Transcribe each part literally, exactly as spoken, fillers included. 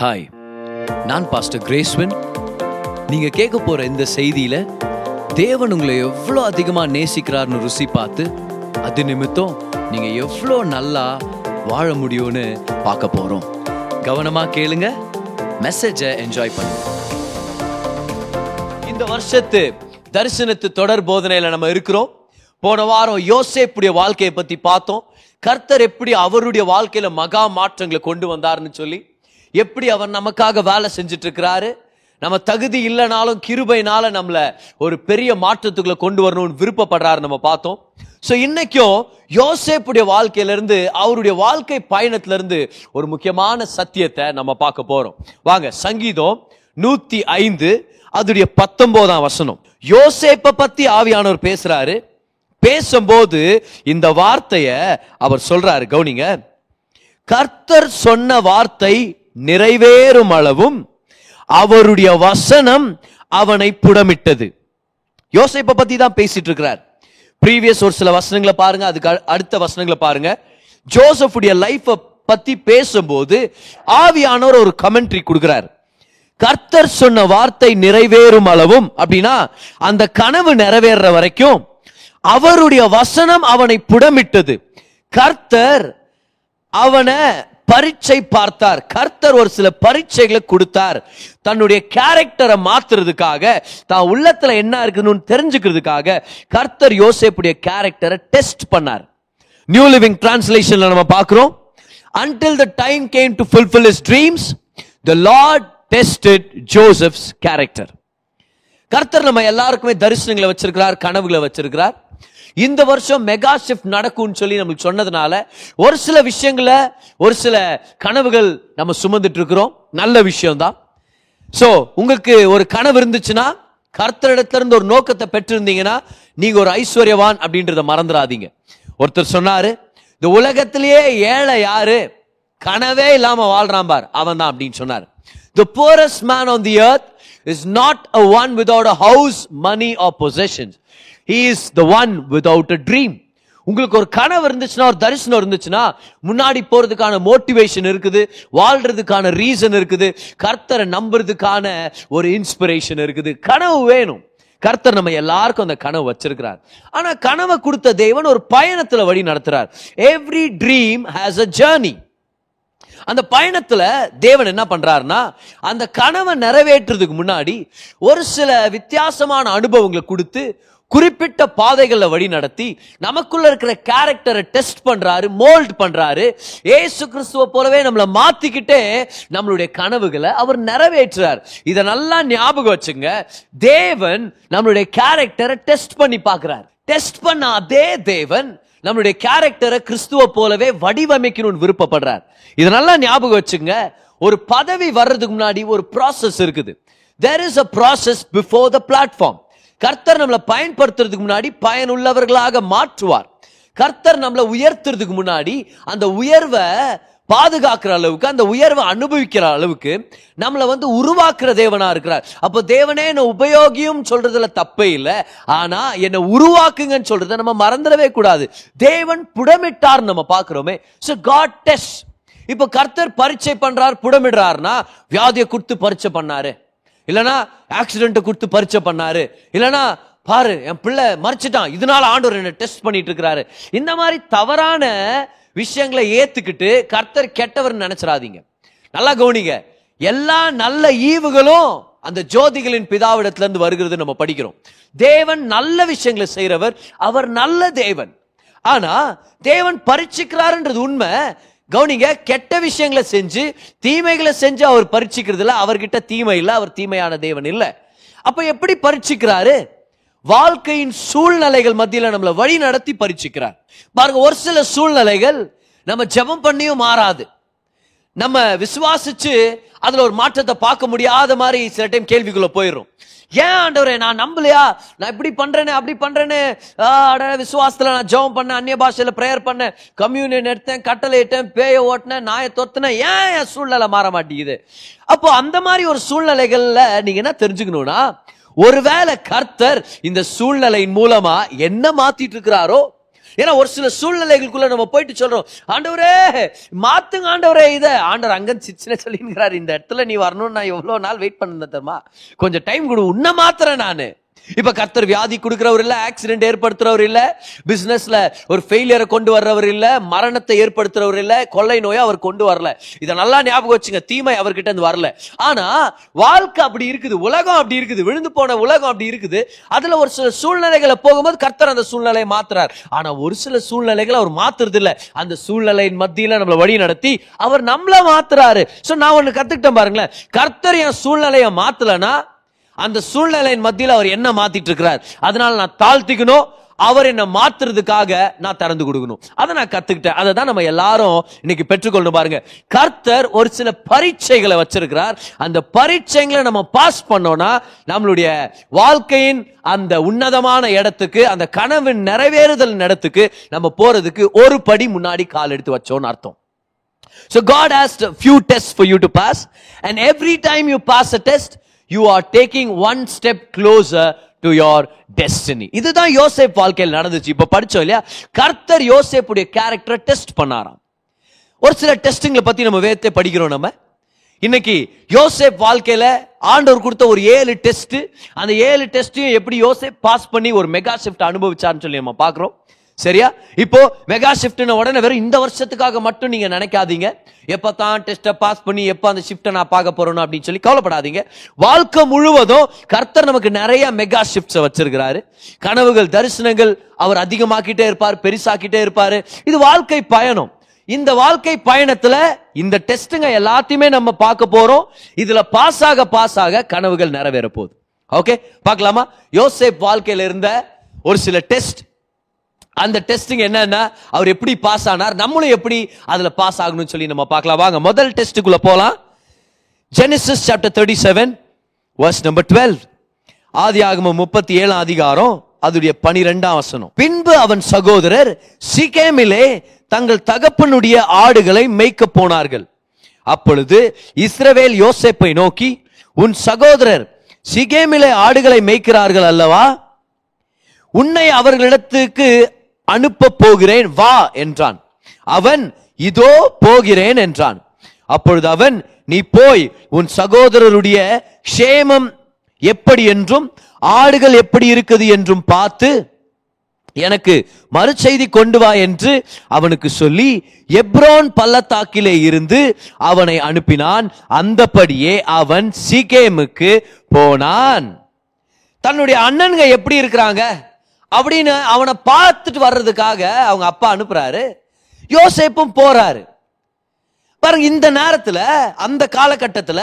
Hi, நான் pastor Graceswin. நீங்கள் கேட்க போகிற இந்த செய்தியில் தேவன் உங்களை எவ்வளோ அதிகமாக நேசிக்கிறார்னு ருசி பார்த்து அது நிமித்தம் நீங்கள் எவ்வளோ நல்லா வாழ முடியும்னு பார்க்க போகிறோம். கவனமாக கேளுங்க, மெசேஜை என்ஜாய் பண்ணுங்க. இந்த வருஷத்து தரிசனத்து தொடர் போதனையில் நம்ம இருக்கிறோம். போன வாரம் யோசேப்புடைய வாழ்க்கையை பற்றி பார்த்தோம். கர்த்தர் எப்படி அவருடைய வாழ்க்கையில் மகா மாற்றங்களை கொண்டு வந்தார்னு சொல்லி, எப்படி அவர் நமக்காக வேலை செஞ்சுட்டு இருக்கிறாரு, நம்ம தகுதி இல்லைனாலும் கிருபையினால நம்மளை ஒரு பெரிய மாற்றத்துக்குள்ள கொண்டு வரணும்னு விருப்பப்படுறாரு நம்ம பார்த்தோம். ஸோ இன்னைக்கும் யோசேப்புடைய வாழ்க்கையிலிருந்து, அவருடைய வாழ்க்கை பயணத்திலிருந்து ஒரு முக்கியமான சத்தியத்தை நம்ம பார்க்க போறோம். வாங்க, சங்கீதம் நூத்தி ஐந்து அதுடைய பத்தொன்பதாம் வசனம். யோசேப்பை பத்தி ஆவியானவர் பேசுறாரு. பேசும்போது இந்த வார்த்தைய அவர் சொல்றாரு, கவுனிங்க. கர்த்தர் சொன்ன வார்த்தை நிறைவேறும் அளவும் அவருடைய வசனம் அவனை புடமிட்டது. யோசேப்பை பத்தி தான் பேசிட்டு இருக்கிறார். ப்ரீவியஸ் ஒரு சில வசனங்களை பாருங்க, அதுக்கு அடுத்த வசனங்களை பாருங்க. ஜோசஃபுடைய லைஃபை பத்தி பேசும்போது ஆவியானவர் ஒரு கமெண்ட்ரி கொடுக்கிறார். கர்த்தர் சொன்ன வார்த்தை நிறைவேறும் அளவும் அப்படின்னா, அந்த கனவு நிறைவேற வரைக்கும் அவருடைய வசனம் அவனை புடமிட்டது. கர்த்தர் அவனை பரீட்சை பார்த்தார். கர்த்தர் ஒரு சில பரீட்சைகளை கொடுத்தார். தன்னுடைய கேரக்டரை மாத்துறதுக்காக, தான் உள்ளத்துல என்ன இருக்குன்னு தெரிஞ்சுக்கிறதுக்காக கர்த்தர் யோசேப்புடைய கேரக்டரை டெஸ்ட் பண்ணார். நியூ லிவிங் டிரான்ஸ்லேஷன்ல நம்ம பார்க்கிறோம், until the time came to fulfill his dreams, the Lord tested Joseph's character. கர்த்தர் நம்ம எல்லாருக்குமே தரிசனங்களை வச்சிருக்கிறார், கனவுகளை வச்சிருக்கிறார். இந்த வருஷம் மெகா ஷிஃப்ட் நடக்கும்னு சொல்லி நம்மளுக்கு சொன்னதுனால ஒரு சில விஷயங்களை, ஒரு சில கனவுகள் நம்ம சுமந்துட்டு இருக்கிறோம். நல்ல விஷயம்தான். ஸோ உங்களுக்கு ஒரு கனவு இருந்துச்சுன்னா, கர்த்தரிடத்துல இருந்து ஒரு நோக்கத்தை பெற்றிருந்தீங்கன்னா, நீங்க ஒரு ஐஸ்வர்யவான் அப்படின்றத மறந்துடாதீங்க. ஒருத்தர் சொன்னாரு, இந்த உலகத்திலேயே ஏழை யாரு கனவே இல்லாம வாழ்றான் பார் அவன் தான் அப்படின்னு சொன்னார். The poorest man on the earth is not a one without a house, money or possessions. He is the one without a dream. உங்களுக்கு ஒரு கனவு இருந்துச்சுன்னா, ஒரு தரிசனம் இருந்துச்சுன்னா, முன்னாடி போறதுக்கான மோட்டிவேஷன் இருக்குது, வாழ்றதுக்கான ரீசன் இருக்குது, கர்த்தரை நம்புறதுக்கான ஒரு இன்ஸ்பிரேஷன் இருக்குது. கனவு வேணும். கர்த்தர் நம்ம எல்லாருக்கும் அந்த கனவு வச்சிருக்கிறார். ஆனா கனவை கொடுத்த தேவன் ஒரு பயணத்துல வழி நடத்துறார். Every dream has a journey. அந்த பயணத்துல தேவன் என்ன பண்றாருன்னா, அந்த கனவை நிறைவேற்றுறதுக்கு முன்னாடி ஒரு சில வித்தியாசமான அனுபவங்களை கொடுத்து, குறிப்பிட்ட பாதைகளை வழி நடத்தி, நமக்குள்ள இருக்கிற கேரக்டரை டெஸ்ட் பண்றாரு, மோல்ட் பண்றாரு. ஏசு கிறிஸ்துவை போலவே நம்மளை மாத்திக்கிட்டே நம்மளுடைய கனவுகளை அவர் நிறைவேற்றுறார். இதை நல்லா ஞாபகம் வச்சுங்க. தேவன் நம்மளுடைய கேரக்டரை டெஸ்ட் பண்ணி பார்க்கிறார். டெஸ்ட் பண்ண அதே தேவன் நம்மளுடைய கேரக்டரை கிறிஸ்துவை போலவே வடிவமைக்கணும்னு விருப்பப்படுறார். இதை நல்லா ஞாபகம் வச்சுங்க. ஒரு பதவி வர்றதுக்கு முன்னாடி ஒரு ப்ராசஸ் இருக்குது. There is a process before the platform. கர்த்தர் நம்மளை பயன்படுத்துறதுக்கு முன்னாடி பயனுள்ளவர்களாக மாற்றுவார். கர்த்தர் நம்மளை உயர்த்துறதுக்கு முன்னாடி அந்த உயர்வை பாதுகாக்கிற அளவுக்கு, அந்த உயர்வை அனுபவிக்கிற அளவுக்கு நம்மளை வந்து உருவாக்குற தேவனா இருக்கிறார். அப்போ தேவனே என்னை உபயோகியும் சொல்றதுல தப்பே இல்லை, ஆனா என்னை உருவாக்குங்கன்னு சொல்றத நம்ம மறந்துடவே கூடாது. தேவன் புடமிட்டார் நம்ம பாக்குறோமே. So God tests. இப்ப கர்த்தர் பரீட்சை பண்றார், புடமிடுறாருன்னா, வியாதியை கொடுத்து பரீட்சை பண்ணாரு, இல்லைன்னா ஆக்சிடென்ட்டை கொடுத்து பரீட்சை பண்ணாரு, இல்லைன்னா பாரு என் பிள்ளை மறைச்சிட்டான், இதனால ஆண்டவர் என்ன டெஸ்ட் பண்ணிட்டு இருக்கிறாரு. இந்த மாதிரி தவறான விஷயங்களை ஏத்துக்கிட்டு கர்த்தர் கெட்டவர் நினைச்சிடாதீங்க. நல்லா கவனிங்க. எல்லா நல்ல ஈவுகளும் அந்த ஜோதிகளின் பிதாவிடத்துல இருந்து வருகிறது நம்ம படிக்கிறோம். தேவன் நல்ல விஷயங்களை செய்யறவர், அவர் நல்ல தேவன். ஆனா தேவன் பரீட்சிக்கிறாருன்றது உண்மை. கவனிங்க, கெட்ட விஷயங்களை செஞ்சு, தீமைகளை செஞ்சு அவர் பரீட்சிக்கிறது இல்லை. அவர்கிட்ட தீமை இல்லை, அவர் தீமையான தேவன் இல்லை. அப்ப எப்படி பரீட்சிக்கிறாரு? வாழ்க்கையின் சூழ்நிலைகள் மத்தியில நம்மளை வழி நடத்தி பரீட்சிக்கிறார். பாருங்க, ஒரு சில சூழ்நிலைகள் நம்ம ஜெபம் பண்ணியும் மாறாது, நம்ம விசுவாசிச்சு அதுல ஒரு மாற்றத்தை பார்க்க முடியாத மாதிரி சில டைம் கேள்விக்குள்ள போயிடும். ஏன் ஆண்டவரே நான் நம்பலையா, நான் இப்படி பண்றேனே, அப்படி பண்றேனே, விசுவாசத்துல நான் ஜெபம் பண்ணேன், அந்நிய பாஷையில பிரேயர் பண்ணேன், கம்யூனியன் எடுத்தேன், கட்டளை இட்டேன், பேய ஓட்டினேன், நாயை துரத்தினேன், ஏன் என் சூழ்நிலை மாற மாட்டேங்குது? அப்போ அந்த மாதிரி ஒரு சூழ்நிலைகள்ல நீங்க என்ன தெரிஞ்சுக்கணும்னா, ஒருவேளை கர்த்தர் இந்த சூழ்நிலையின் மூலமா என்ன மாத்திட்டு இருக்கிறாரோ, ஏன்னா ஒரு சில சூழ்நிலைகளுக்குள்ள நம்ம போயிட்டு சொல்றோம், ஆண்டவரே மாத்துங்க ஆண்டவரே இதை. ஆண்டவர் அங்க சின்ன சொல்லிங்கிறார், இந்த இடத்துல நீ வரணும்னு நான் எவ்வளவு நாள் வெயிட் பண்ண தெரியுமா, கொஞ்சம் டைம் கொடு, உன்ன மாத்திரம் நானு. இப்ப கர்த்தர் வியாதி கொடுக்கிறவர் இல்ல, ஆக்சிடென்ட் ஏற்படுத்துறவர் இல்ல, பிசினஸ்ல ஒரு ஃபெயிலியரை கொண்டு வர்றவர் இல்ல, மரணத்தை ஏற்படுத்துறவர் இல்ல, கொள்ளை நோயை அவர் கொண்டு வரல. இதை நல்லா ஞாபகம் வச்சுங்க, தீமை அவர்கிட்ட இருந்து வரல. ஆனா வாழ்க்கை அப்படி இருக்குது, உலகம் அப்படி இருக்குது, விழுந்து போன உலகம் அப்படி இருக்குது. அதுல ஒரு சில சூழ்நிலைகளை போகும்போது கர்த்தர் அந்த சூழ்நிலையை மாத்துறார். ஆனா ஒரு சில சூழ்நிலைகளை அவர் மாத்துறது இல்ல, அந்த சூழ்நிலையின் மத்தியில நம்மளை வழி நடத்தி அவர் நம்மள மாத்துறாரு. சோ நான் ஒண்ணு கத்துக்கிட்டேன் பாருங்களேன், கர்த்தர் என் சூழ்நிலையை மாத்தலன்னா அந்த சூழ்நிலையின் மத்தியில் அவர் என்ன மாத்திட்டு இருக்கிறார், அதனால நான் தாழ்த்திக்கணும், அவர் என்ன மாத்துறதுக்காக நான் திறந்து கொடுக்கணும். அதை நான் கத்துக்கிட்டேன். அதை தான் நம்ம எல்லாரும் இன்னைக்கு பெற்றுக்கொள்ளணும். பாருங்க, கர்த்தர் ஒரு சில பரீட்சைகளை வச்சிருக்கிறார். அந்த பரீட்சைகளை நம்ம பாஸ் பண்ணோம்னா நம்மளுடைய வாழ்க்கையின் அந்த உன்னதமான இடத்துக்கு, அந்த கனவின் நிறைவேறுதல் இடத்துக்கு நம்ம போறதுக்கு ஒரு படி முன்னாடி கால் எடுத்து வச்சோம்னு அர்த்தம். So God has a few tests for you to pass, and every time you pass a test, you are taking one step closer to your destiny. இதுதான் யோசேப் வாழ்க்கையில் நடந்துச்சு. இப்ப படிச்சோம் இல்லையா, கர்த்தர் யோசேப்புடைய கேரக்டரை டெஸ்ட் பண்ணாராம். ஒரு சில டெஸ்டிங்களை பத்தி நம்ம வேதத்தை படிக்கிறோம். நம்ம இன்னைக்கு யோசேப் வாழ்க்கையில ஆண்டவர் கொடுத்த ஒரு ஏழு டெஸ்ட், அந்த ஏழு டெஸ்டையும் எப்படி யோசேப் பாஸ் பண்ணி ஒரு மெகா ஷிஃப்ட் அனுபவிச்சார்னு சொல்லி நம்ம பாக்குறோம். சரியா, இப்போ மெகா ஷிஃப்ட்ன உடனே வெறும் இந்த வருஷத்துக்காக மட்டும் நீங்க நினைக்காதீங்க, எப்ப தான் டெஸ்ட்டை பாஸ் பண்ணி எப்ப அந்த ஷிஃப்ட்டை நான் பார்க்க போறேன்னு அப்படின்னு சொல்லி கவலைப்படாதீங்க. வாழ்க்கை முழுவதும் கர்த்தர் நமக்கு நிறைய மெகா ஷிஃப்ட்ஸை வச்சிருக்கிறாரு. கனவுகள், தரிசனங்கள் அவர் அதிகமாக்கிட்டே இருப்பார், பெருசாக்கிட்டே இருப்பாரு. இது வாழ்க்கை பயணம். இந்த வாழ்க்கை பயணத்துல இந்த டெஸ்ட்டுங்க எல்லாத்தையுமே நம்ம பார்க்க போறோம். இதுல பாஸ் ஆக பாஸ் ஆக கனவுகள் நிறைவேற போகுது. ஓகே, பார்க்கலாமா? யோசேப் வாழ்க்கையில இருந்த ஒரு சில டெஸ்ட், அந்த டெஸ்டிங் என்னன்னா அவர் எப்படி பாஸ் ஆனார், நம்மளும் எப்படி அதுல பாஸ் ஆகணும்னு சொல்லி நம்ம பார்க்கலாம். வாங்க முதல் டெஸ்டுக்குள்ள போலாம். Genesis chapter thirty-seven verse number twelve, ஆதியாகமம் முப்பத்தி ஏழாம் அதிகாரம் அதுடைய பனிரெண்டாம் வசனம். பின்பு அவன் சகோதரர் சிகேமிலே தங்கள் தகப்பனுடைய ஆடுகளை மேய்க்க போனார்கள். அப்பொழுது இஸ்ரவேல் யோசேப்பை நோக்கி, உன் சகோதரர் சிகேமிலே ஆடுகளை மேய்க்கிறார்கள் அல்லவா, உன்னை அவர்களிடத்துக்கு அனுப்ப போகிறேன், வா என்றான். அவன், இதோ போகிறேன் என்றான். அப்பொழுது அவன், நீ போய் உன் சகோதரருடைய க்ஷேமம் எப்படி என்றும் ஆடுகள் எப்படி இருக்குது என்றும் பார்த்து எனக்கு மறுசெய்தி கொண்டு வா என்று அவனுக்கு சொல்லி எப்ரோன் பள்ளத்தாக்கிலே இருந்து அவனை அனுப்பினான். அந்தபடியே அவன் சீகேமுக்கு போனான். தன்னுடைய அண்ணன்கள் எப்படி இருக்கிறாங்க அப்படின்னு அவனை பார்த்துட்டு வர்றதுக்காக அவங்க அப்பா அனுப்புறாரு. யோசேப்பும் போறாரு. பாருங்க, இந்த நேரத்துல அந்த காலகட்டத்துல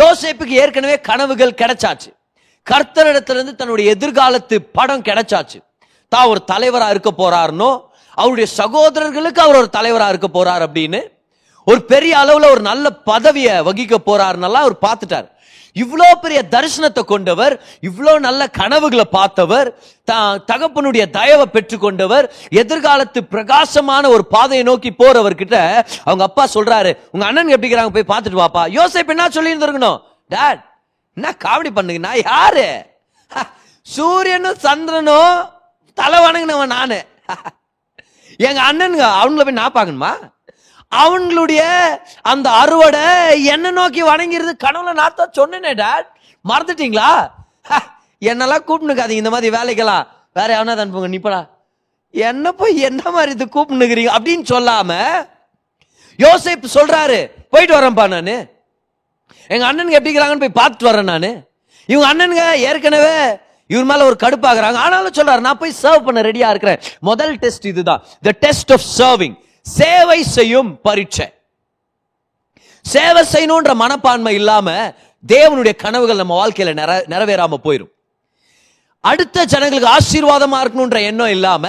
யோசேப்புக்கு ஏற்கனவே கனவுகள் கிடைச்சாச்சு, கர்த்தரிடத்திலிருந்து தன்னுடைய எதிர்காலத்து படம் கிடைச்சாச்சு. தான் ஒரு தலைவரா இருக்க போறாருனோ, அவருடைய சகோதரர்களுக்கு அவர் ஒரு தலைவரா இருக்க போறார் அப்படின்னு, ஒரு பெரிய அளவுல ஒரு நல்ல பதவியை வகிக்க போறாருனால அவர் பார்த்துட்டாரு. இவ்வளோ பெரிய தரிசனத்தை கொண்டவர், இவ்வளோ நல்ல கனவுகளை பார்த்தவர், தகப்பனுடைய தயவை பெற்றுக்கொண்டவர், எதிர்காலத்து பிரகாசமான ஒரு பாதையை நோக்கி போறவர்கிட்ட அவங்க அப்பா சொல்றாரு, உங்க அண்ணன் எப்படிக்கிறாங்க போய் பார்த்துட்டு வாப்பா. யோசேப்பு என்ன சொல்லி இருந்திருக்கணும், டாட் என்ன காவடி பண்ணுங்க, நான் யாரு, சூரியனும் சந்திரனும் தலை வணங்கினவன் நானு, எங்க அண்ணனுங்க அவங்கள போய் நான் பார்க்கணுமா, அவங்களுடைய அந்த அறுவடை என்ன நோக்கி வணங்கிறது, கனவுல நான் தான் சொன்னேனே டாட், மறந்துட்டீங்களா, என்னெல்லாம் கூப்பிட்டுக்காதீங்க, இந்த மாதிரி வேலைக்கெல்லாம் வேற எவனா அனுப்புங்க, நிப்படா என்ன போய் என்ன மாதிரி இது கூப்பிட்டுக்கிறீங்க அப்படின்னு சொல்லாம யோசேப்பு சொல்றாரு, போயிட்டு வரேன்ப்பா, நானு எங்க அண்ணனுக்கு எப்படி இருக்கிறாங்கன்னு போய் பார்த்துட்டு வரேன். நானு இவங்க அண்ணனுங்க ஏற்கனவே இவர் மேல ஒரு கடுப்பாகிறாங்க, ஆனாலும் சொல்றாரு நான் போய் சர்வ் பண்ண ரெடியா இருக்கிறேன். முதல் டெஸ்ட் இதுதான், தி டெஸ்ட் ஆஃப் சர்விங், சேவை செய்யும் பரீட்சை. சேவை செய்யணும்ன்ற மனப்பான்மை இல்லாம தேவனுடைய கனவுகள் நம்ம வாழ்க்கையில நிறைவேறாம போயிடும். அடுத்த ஜனங்களுக்கு ஆசீர்வாதமா இருக்கணும்ன்ற எண்ணம் இல்லாம,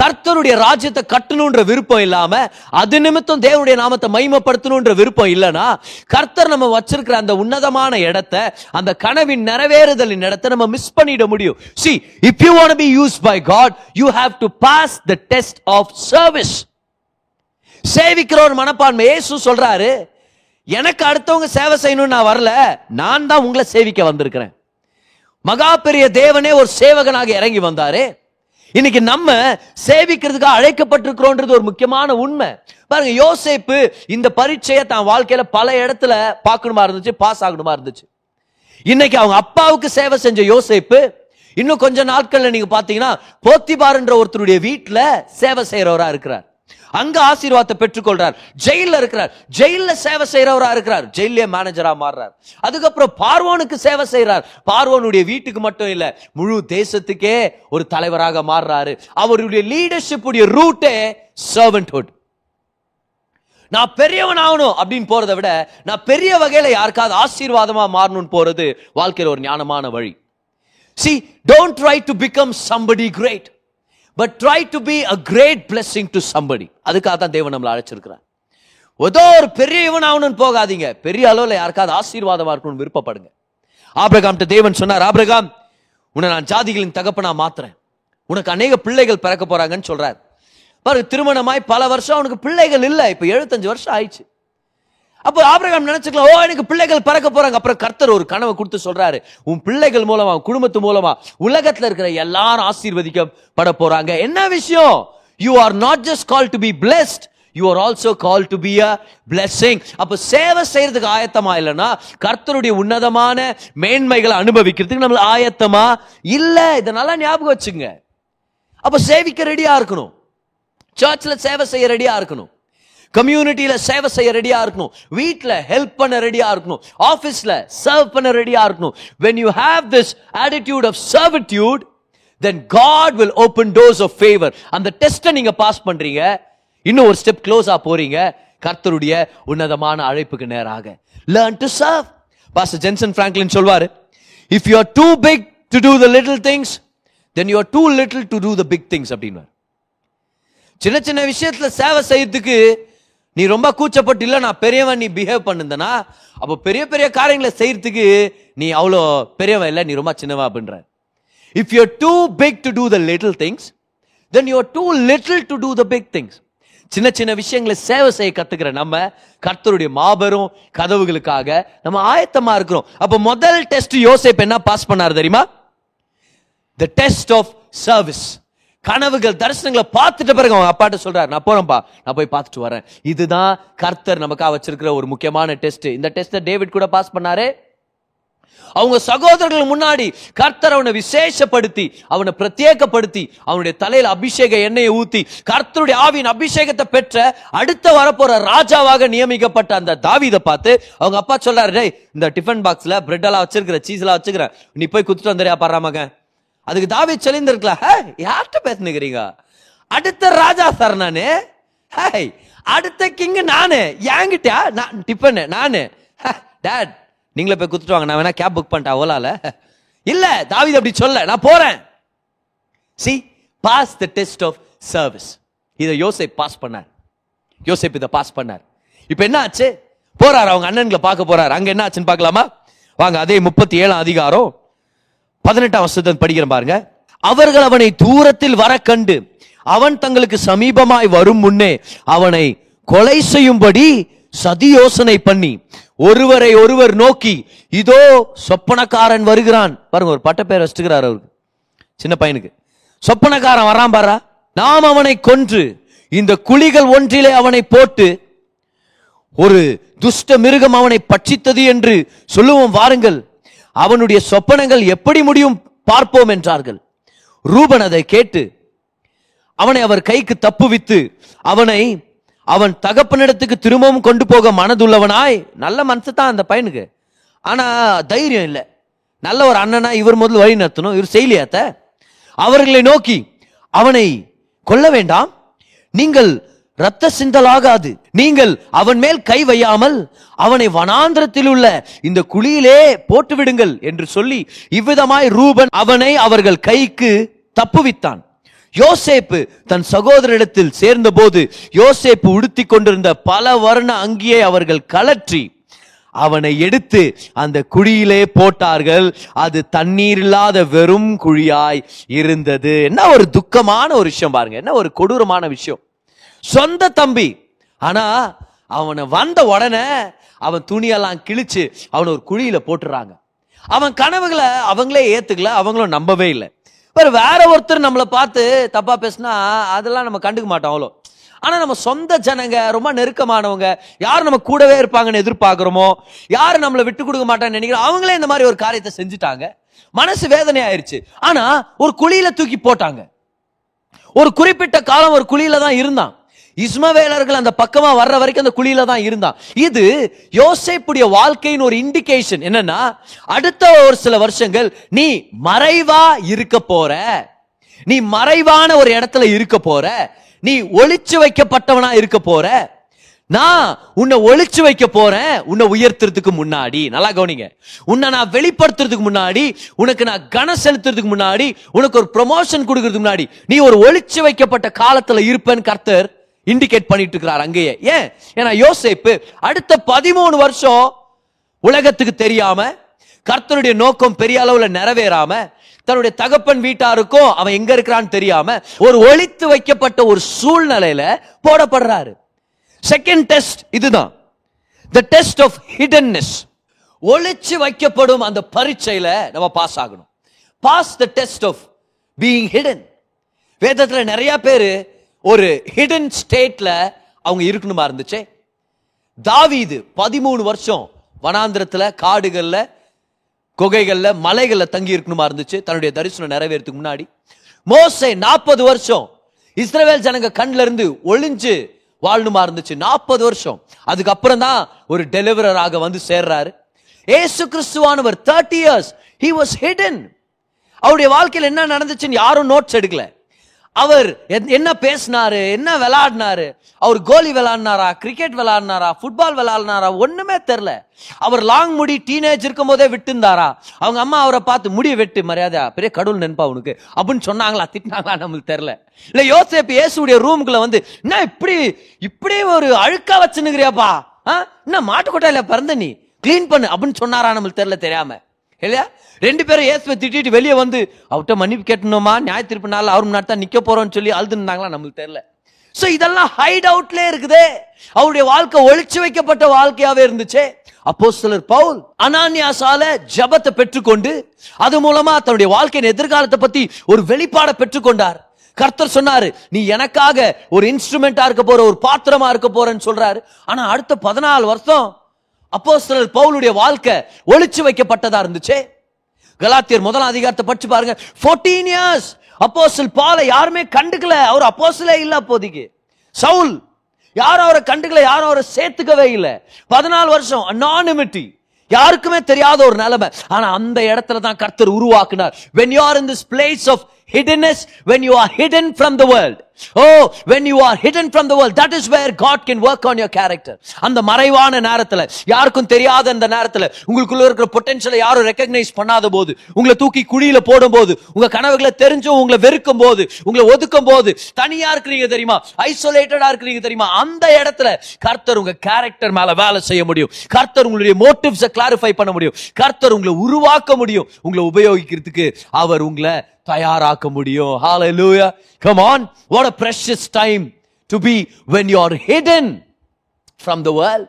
கர்த்தருடைய ராஜ்யத்தை கட்டணும்ன்ற விருப்பம் இல்லாம, அது நிமித்தம் தேவனுடைய நாமத்தை மகிமைப்படுத்தணும்ன்ற விருப்பம் இல்லைன்னா, கர்த்தர் நம்ம வச்சிருக்கிற அந்த உன்னதமான இடத்தை, அந்த கனவின் நிறைவேறுதலின் இடத்தை நம்ம மிஸ் பண்ணிட முடியும். See, if you want to be used by God, you have to pass the test of service. சேவிக்கிற ஒரு மனப்பான்மை. இயேசு சொல்றாரு, எனக்கு அடுத்தவங்க சேவை செய்யணும்னு நான் வரல, நான் தான் உங்களை சேவிக்க வந்திருக்கிறேன். மகா பெரிய தேவனே ஒரு சேவகனாக இறங்கி வந்தாரு. இன்னைக்கு நம்ம சேவிக்கிறதுக்கு அழைக்கப்பட்டிருக்கிறோம்ன்றது ஒரு முக்கியமான உண்மை. பாருங்க, யோசேப்பு இந்த பரீட்சையை தான் வாழ்க்கையில பல இடத்துல பார்க்கணுமா இருந்துச்சு, பாஸ் ஆகணுமா இருந்துச்சு. இன்னைக்கு அவங்க அப்பாவுக்கு சேவை செஞ்ச யோசேப்பு இன்னும் கொஞ்ச நாட்கள்ல நீங்க பாத்தீங்கன்னா போத்திபார்ன்ற ஒருத்தருடைய வீட்டுல சேவை செய்யறவரா இருக்கிறார். அங்க ஆசீர்வாதத்தை பெற்றுக்கொள்றார். ஜெயில இருக்கிறார், ஜெயில சேவை செய்யறவரா இருக்கிறார், ஜெயிலே மேனேஜரா மாறுறார். அதுக்கப்புறம் பார்வோனுக்கு சேவை செய்யறார். பார்வோனுடைய வீட்டுக்கு மட்டும் இல்ல, முழு தேசத்துக்கே ஒரு தலைவராக மாறுறாரு. அவருடைய லீடர்ஷிப் உடைய ரூட்டே சர்வன்ட்ஹுட். நான் பெரியவன் ஆகணும் அப்படின்னு போறதை விட நான் பெரிய வகையில யாருக்காவது ஆசீர்வாதமா மாறணும் போறது வாழ்க்கையில் ஒரு ஞானமான வழி. See, don't try to become somebody great, but try to be a great blessing to somebody. அதுக்காக தான் தேவன் நம்மளை அழைச்சிருக்கிறார். ஏதோ ஒரு பெரியவன் ஆகணும்னு போகாதீங்க, பெரிய அளவில் யாருக்காவது ஆசீர்வாதமா இருக்கணும்னு விருப்பப்படுங்க. ஆபிரகாம்கிட்ட தேவன் சொன்னார், ஆபிரகாம் உன்னை நான் ஜாதிகளின் தகப்பனா மாத்துறேன், உனக்கு அநேக பிள்ளைகள் பிறக்க போறாங்கன்னு சொல்றாரு. பாருங்க, திருமணமாய் பல வருஷம் அவனுக்கு பிள்ளைகள் இல்லை. இப்போ எழுபத்தஞ்சு வருஷம் ஆயிடுச்சு. அப்போ ஆபிரகாம் நினைச்சுக்கலாம், ஓ எனக்கு பிள்ளைகள் பறக்க போறாங்க. அப்புறம் கர்த்தர் ஒரு கனவை கொடுத்து சொல்றாரு, உன் பிள்ளைகள் மூலமா குடும்பத்து மூலமா உலகத்துல இருக்கிற எல்லாரும் ஆசீர்வதிக்கப்பட போறாங்க. என்ன விஷயம்? You are not just call to be blessed, you are also call to be a blessing. அப்ப சேவை செய்யறதுக்கு ஆயத்தமா இல்லைன்னா கர்த்தருடைய உன்னதமான மேன்மைகளை அனுபவிக்கிறதுக்கு நம்மள ஆயத்தமா இல்லை. இதனால ஞாபகம் வச்சுங்க. அப்ப சேவிக்க ரெடியா இருக்கணும், சர்ச்ல சேவை செய்ய ரெடியா இருக்கணும், கம்யூனிட்டியில சேவை செய்ய ரெடியா இருக்கணும், வீட்டில் ஹெல்ப் பண்ண ரெடியா இருக்கணும், ஆபீஸ்ல சர்வ் பண்ண ரெடியா இருக்கணும். When you have this attitude of servitude, then God will open doors of favor. அந்த டெஸ்ட் நீங்க பாஸ் பண்றீங்க, இன்னும் ஒரு ஸ்டெப் க்ளோஸா போறீங்க கர்த்தருடைய உன்னதமான அழைப்புக்கு நேராக. Learn to serve. Pastor Jensen Franklin சொல்வாரு, if you are too big to do the little things, then you are too little to do the big things அப்படினார். சின்ன சின்ன விஷயத்துல சேவை செய்யறதுக்கு நீ ரொம்ப கூச்சப்பட்டு, இல்லை நான் பெரியவன் நீ பிஹேவ் பண்ணுந்தனா, அப்போ பெரிய பெரிய காரியங்களை செய்யறதுக்கு நீ அவ்வளோ பெரியவன் இல்லை, நீ ரொம்ப சின்னவன் அப்படின்ற. If you are too big to do the little things, then you are too little to do the big things. சின்ன சின்ன விஷயங்களை சேவை செய்ய கத்துக்கிற நம்ம கர்த்தருடைய மாபெரும் கதவுகளுக்காக நம்ம ஆயத்தமா இருக்கிறோம். அப்போ முதல் டெஸ்ட் யோசேப்பு என்ன பாஸ் பண்ணாரு தெரியுமா? The test of service. கனவுகள் தரிசனங்களை பார்த்துட்ட பிறகு அவங்க அப்பாட்ட சொல்றாரு, நான் போறேன்பா, நான் போய் பார்த்துட்டு வரேன். இதுதான் கர்த்தர் நமக்காக வச்சிருக்கிற ஒரு முக்கியமான டெஸ்ட். இந்த டெஸ்ட் டேவிட் கூட பாஸ் பண்ணாரு. அவங்க சகோதரர்கள் முன்னாடி கர்த்தர் அவனை விசேஷப்படுத்தி, அவனை பிரத்யேகப்படுத்தி, அவனுடைய தலையில அபிஷேக எண்ணெயை ஊத்தி கர்த்தருடைய ஆவியின் அபிஷேகத்தை பெற்ற அடுத்த வரப்போற ராஜாவாக நியமிக்கப்பட்ட அந்த தாவீதை பார்த்து அவங்க அப்பா சொல்றாரு, இந்த டிஃபன் பாக்ஸ்ல பிரெட் எல்லாம் வச்சிருக்கிற, சீஸ் எல்லாம் வச்சிருக்கிற, நீ போய் குத்துட்டு வந்துறியா பாராமங்க. அதுக்கு தாவீது சொல்லியிருந்திருக்கலாம், யார்கிட்ட பேசுனுக்கிறீங்க? அடுத்த ராஜா சார் நானு, அடுத்த கிங் நானு, என்கிட்டயா டிஃபன் நானு, டேட் நீங்களே போய் குத்துட்டு வாங்க, நான் வேணா கேப் புக் பண்ணிட்டேன் ஓலால. இல்ல தாவீது அப்படி சொல்ல, நான் போறேன். See, pass the test of service. இத யோசேப்பு பாஸ் பண்ணார். யோசேப்பு இதை பாஸ் பண்ணார். இப்போ என்ன ஆச்சு? போறாரு, அவங்க அண்ணன்களை பார்க்க போறாரு. அங்க என்ன ஆச்சுன்னு பார்க்கலாமா? வாங்க, அதே முப்பத்தி ஏழாம் அதிகாரம் பதினெட்டாம் வசனத்தை படிக்கிற பாருங்க. அவர்கள் அவனை தூரத்தில் வர கண்டு அவன் தங்களுக்கு சமீபமாய் வரும் முன்னே அவனை கொலை செய்யும்படி சதி யோசனை பண்ணி ஒருவரை ஒருவர் நோக்கி, இதோ சொப்பனக்காரன் வருகிறான். பாருங்க, ஒரு பட்ட பேர் வச்சுக்கிறார் அவருக்கு, சின்ன பையனுக்கு. சொப்பனக்காரன் வரான் பாரா, நாம் அவனை கொன்று இந்த குழிகள் ஒன்றிலே அவனை போட்டு ஒரு துஷ்ட மிருகம் அவனை பட்சித்தது என்று சொல்லுவோம், வாருங்கள் அவனுடைய சொப்பனங்கள் எப்படி முடியும் பார்ப்போம் என்றார்கள். ரூபன் அதை கேட்டு அவனை அவர் கைக்கு தப்புவித்து அவனை அவன் தகப்பனிடத்துக்கு திரும்பவும் கொண்டு போக மனதுள்ளவனாய். நல்ல மனசு தான் அந்த பையனுக்கு, ஆனா தைரியம் இல்லை. நல்ல ஒரு அண்ணனா இவர் முதல்ல வழி நடத்தணும், இவர் செயலியாத்த. அவர்களை நோக்கி, அவனை கொல்ல வேண்டாம், நீங்கள் இரத்த சிந்தலாகாது, நீங்கள் அவன் மேல் கை வையாமல் அவனை வனாந்திரத்தில் உள்ள இந்த குழியிலே போட்டு விடுங்கள் என்று சொல்லி இவ்விதமாய் ரூபன் அவனை அவர்கள் கைக்கு தப்புவித்தான். யோசேப்பு தன் சகோதரிடத்தில் சேர்ந்த போது யோசேப்பு உடுத்தி கொண்டிருந்த பல வர்ண அங்கியை அவர்கள் கலற்றி அவனை எடுத்து அந்த குழியிலே போட்டார்கள். அது தண்ணீர் இல்லாத வெறும் குழியாய் இருந்தது. என்ன ஒரு துக்கமான ஒரு விஷயம் பாருங்க, என்ன ஒரு கொடூரமான விஷயம். சொந்த தம்பி, ஆனா அவனை வந்த உடனே அவன் துணியெல்லாம் கிழிச்சு அவனை ஒரு குழியில போட்டுறாங்க. அவன் கனவுகளை அவங்களே ஏத்துக்கல, அவங்களும் நம்பவே இல்லை. வேற வேற ஒருத்தர் நம்மளை பார்த்து தப்பா பேசினா அதெல்லாம் நம்ம கண்டுக்க மாட்டோம் அவ்வளோ. ஆனா நம்ம சொந்த ஜனங்க, ரொம்ப நெருக்கமானவங்க, யார் நம்ம கூடவே இருப்பாங்கன்னு எதிர்பார்க்கிறோமோ, யாரு நம்மளை விட்டு கொடுக்க மாட்டான்னு நினைக்கிறோம், அவங்களே இந்த மாதிரி ஒரு காரியத்தை செஞ்சுட்டாங்க. மனசு வேதனை ஆயிடுச்சு. ஆனா ஒரு குழியில தூக்கி போட்டாங்க. ஒரு குறிப்பிட்ட காலம் ஒரு குழியில தான் இருந்தான். இஸ்மவேலர்கள் அந்த பக்கமா வர்ற வரைக்கும் அந்த குழியில தான் இருந்தான். இது யோசேப்புடைய வாழ்க்கையின் ஒரு இண்டிகேஷன். என்னன்னா, அடுத்த ஒரு சில வருஷங்கள் நீ மறைவா இருக்க போற, நீ மறைவான ஒரு இடத்துல இருக்க போற, நீ ஒளிச்சு வைக்கப்பட்டவனா இருக்க போற, நான் உன்னை ஒளிச்சு வைக்க போறேன். உன்னை உயர்த்துறதுக்கு முன்னாடி, நல்லா கவனிங்க, உன்னை நான் வெளிப்படுத்துறதுக்கு முன்னாடி, உனக்கு நான் கன செலுத்துறதுக்கு முன்னாடி, உனக்கு ஒரு ப்ரொமோஷன் கொடுக்கறதுக்கு முன்னாடி நீ ஒரு ஒளிச்சு வைக்கப்பட்ட காலத்துல இருப்பேன்னு கர்த்தர் இண்டிகேட் பண்ணிட்டு இருக்கிறார் அங்கேயே. ஏன்? ஏன்னா யோசேப்பு அடுத்த பதிமூணு வருஷம் உலகத்துக்கு தெரியாம, கர்த்தருடைய நோக்கம் பெரிய அளவுல நிறைவேறாம, தன்னுடைய தகப்பன் வீட்டாருக்கும் அவன் எங்க இருக்கிறான்னு தெரியாம ஒரு ஒளித்து வைக்கப்பட்ட ஒரு சூழ்நிலையில போடப்படுறாரு. செகண்ட் டெஸ்ட் இதுதான், தி டெஸ்ட் ஆஃப் ஹிடன்னஸ். ஒளிச்சு வைக்கப்படும் அந்த பரீட்சையில நம்ம பாஸ் ஆகணும். Pass the test of being hidden. வேதத்துல நிறைய பேரு ஒரு ஹிடன் ஸ்டேட்ல அவங்க இருக்கணுமா இருந்துச்சு. தாவீது பதிமூணு வருஷம் வனாந்திரத்துல, காடுகள்ல, குகைகள்ல, மலைகள்ல தங்கி இருக்கணுமா இருந்துச்சு தன்னுடைய தரிசனம் நிறைவேறதுக்கு முன்னாடி. மோசே நாற்பது வருஷம் இஸ்ரவேல் ஜனங்க கண்ல இருந்து ஒளிஞ்சு வாழணுமா இருந்துச்சு, நாற்பது வருஷம். அதுக்கப்புறம் தான் ஒரு டெலிவரராக வந்து சேர்றாரு. ஏசு கிறிஸ்துவானவர் thirty years he was hidden. அவருடைய வாழ்க்கையில் என்ன நடந்துச்சுன்னு யாரும் நோட்ஸ் எடுக்கல. அவர் என்ன பேசினாரு, என்ன விளையாடினாரு, அவர் கோலி விளையாடினாரா, கிரிக்கெட் விளையாடினாரா, ஃபுட்பால் விளையாடினாரா, ஒண்ணுமே தெரியல. அவர் லாங் முடி டீனேஜ் இருக்கும் போதே விட்டுந்தாரா, அவங்க அம்மா அவரை பார்த்து முடிய வெட்டு மரியாதையா, பெரிய கடவுள் நினைப்பா உனக்கு அப்படின்னு சொன்னாங்களா, திட்டினாங்களா, நம்மளுக்கு தெரியல. இல்ல யோசேப்பு இயேசுடைய ரூமுக்குள்ள வந்து, என்ன இப்படி இப்படி ஒரு அழுக்கா வச்சுன்னுக்கிறியாப்பா, என்ன மாட்டுக்கொட்டையில பிறந்த நீ, கிளீன் பண்ணு அப்படின்னு சொன்னாரா, நம்மளுக்கு தெரியல, தெரியாம இல்லையா. ரெண்டு பேரும் இயேசுவை திட்டிட்டு வெளியே வந்து அவர்கிட்ட மன்னிப்பு கேட்டணுமா, நியாய தீர்ப்பு நாள் அவரும் நாட்டா நிக்க போறோம்னு சொல்லி அழுதுனாங்களா, நம்மளுக்கு தெரியல. சோ இதெல்லாம் ஹைட் அவுட்ல இருக்குதே. அவருடைய வாழ்க்கை ஒளிச்சு வைக்கப்பட்ட வாழ்க்கையாவே இருந்துச்சு. அப்போஸ்தலர் பவுல் அனானியாசால ஜபத்தை பெற்றுக்கொண்டு அது மூலமா தன்னுடைய வாழ்க்கையின் எதிர்காலத்தை பத்தி ஒரு வெளிப்பாட பெற்றுக்கொண்டார். கர்த்தர் சொன்னாரு, நீ எனக்காக ஒரு இன்ஸ்ட்ருமெண்டா இருக்க போற, ஒரு பாத்திரமா இருக்க போறன்னு சொல்றாரு. ஆனா அடுத்த பதினாலு வருஷம் அப்போஸ்தலர் பவுலுடைய வாழ்க்கை ஒளிச்சு வைக்கப்பட்டதா இருந்துச்சு. கலாத்தியர் முதல் அதிகாரத்தை படிச்சு பாருங்க. பதினான்கு இயர்ஸ் அப்போஸ்தல் பாலை யாருமே கண்டுக்கல, அவர் அப்போஸ்தலே இல்ல அப்போதைக்கு. சவுல், யாரும் அவரை கண்டுக்கல, யாரும் அவரை சேர்த்துக்கவே இல்லை. பதினாலு வருஷம் அனானிமிட்டி, யாருக்குமே தெரியாத ஒரு நிலைமை. ஆனா அந்த இடத்துல தான் கர்த்தர் உருவாக்குனார். when you are in this place of hiddenness, when you are hidden from the world, oh when you are hidden from the world, that is where God can work on your character. அந்த மறைவான நேரத்துல, யாருக்கும் தெரியாத அந்த நேரத்துல, உங்களுக்குள்ள இருக்கிற பொட்டன்ஷியலை யாரும் ரெகக்னைஸ் பண்ணாத போது, உங்களை தூக்கி குழியில போடும் போது, உங்க கனவுகளை தெரிஞ்சும் உங்களை வெறுக்கும் போது, உங்களை ஒதுக்கும் போது, தனியா இருக்கிறீங்க தெரியுமா, ஐசோலேட்டடா இருக்கிறீங்க தெரியுமா, அந்த இடத்துல கர்த்தர் உங்க கேரக்டர் மேல வேலை செய்ய முடியும். கர்த்தர் உங்களுடைய மோட்டிவ்ஸை கிளாரிஃபை பண்ண முடியும். கர்த்தர் உங்களை உருவாக்க முடியும். உங்களை உபயோகிக்கிறதுக்கு அவர் உங்களை தயாராக்க முடியும். Hallelujah. Come on. What a precious time to be when you are hidden from the world.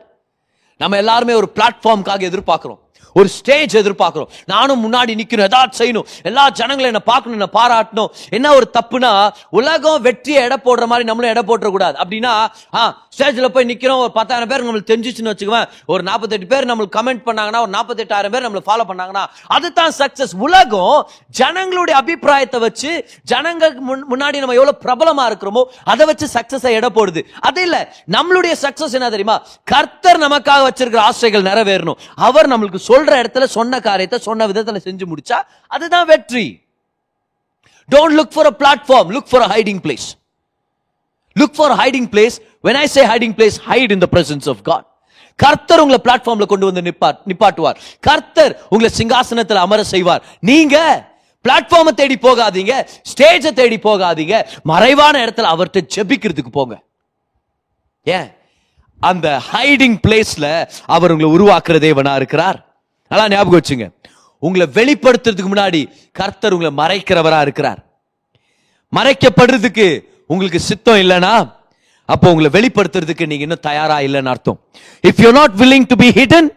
நம்ம எல்லாருமே ஒரு பிளாட்ஃபார்முக்காக எதிர்பார்க்கிறோம், ஒரு ஸ்டேஜ் எதிர்பார்க்கிறோம். நானும் முன்னாடி நிக்கணும், ஏதாவது செய்யணும், எல்லா ஜனங்களும் என்ன பார்க்கணும், என்ன பாராட்டணும். என்ன ஒரு தப்புனா, உலகம் வெற்றியை எடை போடுற மாதிரி நம்மளும் எடை போட்டுற கூடாது. அப்படின்னா ஸ்டேஜ்ல போய் நிக்கிறோம், ஒரு பத்தாயிரம் பேர் நம்மளுக்கு தெரிஞ்சிச்சுன்னு வச்சுக்குவேன், ஒரு நாற்பத்தெட்டு பேர் நம்மளுக்கு கமெண்ட் பண்ணாங்கன்னா, ஒரு நாற்பத்தி எட்டாயிரம் பேர் நம்மளுக்கு ஃபாலோ பண்ணாங்கன்னா, அதுதான் சக்சஸ். உலகம் ஜனங்களுடைய அபிப்பிராயத்தை வச்சு, ஜனங்களுக்கு முன்னாடி நம்ம எவ்வளவு பிரபலமா இருக்கிறோமோ அதை வச்சு சக்சஸை எடை போடுது. அது இல்ல, நம்மளுடைய சக்சஸ் என்ன தெரியுமா, கர்த்தர் நமக்காக வச்சிருக்கிற ஆசைகள் நிறைவேறணும், அவர் நம்மளுக்கு சொல்ற இடத்துல சொன்ன காரியத்தை சொன்ன விதத்துல செஞ்சு முடிச்சா அதுதான் வெற்றி. Don't look for a platform, look for a hiding place. Look for a hiding place. When I say hiding place, hide in the presence of God. கர்த்தர் உங்களை பிளாட்ஃபார்ம்ல கொண்டு வந்து நிப்பாட்டுவார். கர்த்தர் உங்களை சிங்காசனத்தில் அமர செய்வார். நீங்க பிளாட்ஃபார்மை தேடி போகாதீங்க, ஸ்டேஜை தேடி போகாதீங்க, மறைவான இடத்துல அவர்கிட்ட ஜெபிக்கிறதுக்கு போங்க. ஏன்? அந்த ஹைடிங் பிளேஸ்ல அவர் உங்களை உருவாக்குற தேவனா இருக்கிறார். நல்லா ஞாபகம் வச்சுங்க, உங்களை வெளிப்படுத்துறதுக்கு முன்னாடி கர்த்தர் உங்களை மறைக்கிறவரா இருக்கிறார். மறைக்கப்படுறதுக்கு உங்களுக்கு சித்தம் இல்லைன்னா, அப்போ உங்களை வெளிப்படுத்துறதுக்கு நீங்க இன்னும் தயாரா இல்லைன்னு அர்த்தம். If you not willing to be hidden,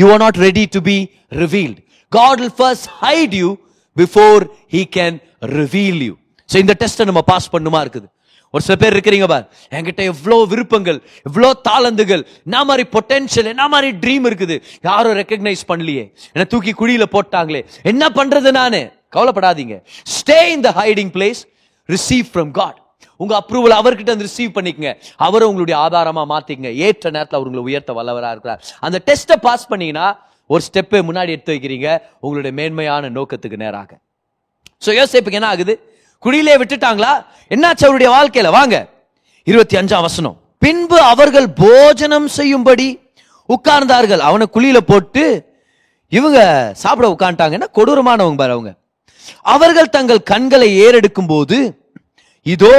you are not ready to be revealed. God will first hide you before he can reveal you. So இந்த டெஸ்ட் நம்ம பாஸ் பண்ணுமா இருக்குது. ஒரு சில பேர் இருக்கிறீங்க பார், என்கிட்ட எவ்வளோ விருப்பங்கள், எவ்வளோ தாளந்துகள், என்ன மாதிரி பொட்டென்ஷியல், என்ன மாதிரி ட்ரீம் இருக்குது, யாரும் ரெக்கக்னைஸ் பண்ணலையே, என்ன தூக்கி குழியில போட்டாங்களே, என்ன பண்றது நானு? கவலைப்படாதீங்க. Stay in the hiding place, receive from God. உங்க அப்ரூவல் அவர்கிட்ட வந்து ரிசீவ் பண்ணிக்கங்க. அவரை உங்களுடைய ஆதாரமா மாத்திக்கங்க. ஏற்ற நேரத்தில் அவர் உங்களை உயர்த்த வல்லவராக இருக்கிறார். அந்த டெஸ்ட்டை பாஸ் பண்ணீங்கன்னா ஒரு ஸ்டெப்பை முன்னாடி எடுத்து வைக்கிறீங்க உங்களுடைய மேன்மையான நோக்கத்துக்கு நேராக. சோ யோசேப்புக்கு என்ன ஆகுது? குடியிலே விட்டுட்டாங்களா? என்னாச்சு அவருடைய வாழ்க்கையில? வாங்க இருபத்தி அஞ்சாம் வசனம். பின்பு அவர்கள் போஜனம் செய்யும்படி உட்கார்ந்தார்கள். அவனை குழியில போட்டு இவங்க சாப்பிட உட்கார்ந்துட்டாங்க. என்ன கொடூரமானவங்க பாரு அவங்க. அவர்கள் தங்கள் கண்களை ஏறெடுக்கும் போது, இதோ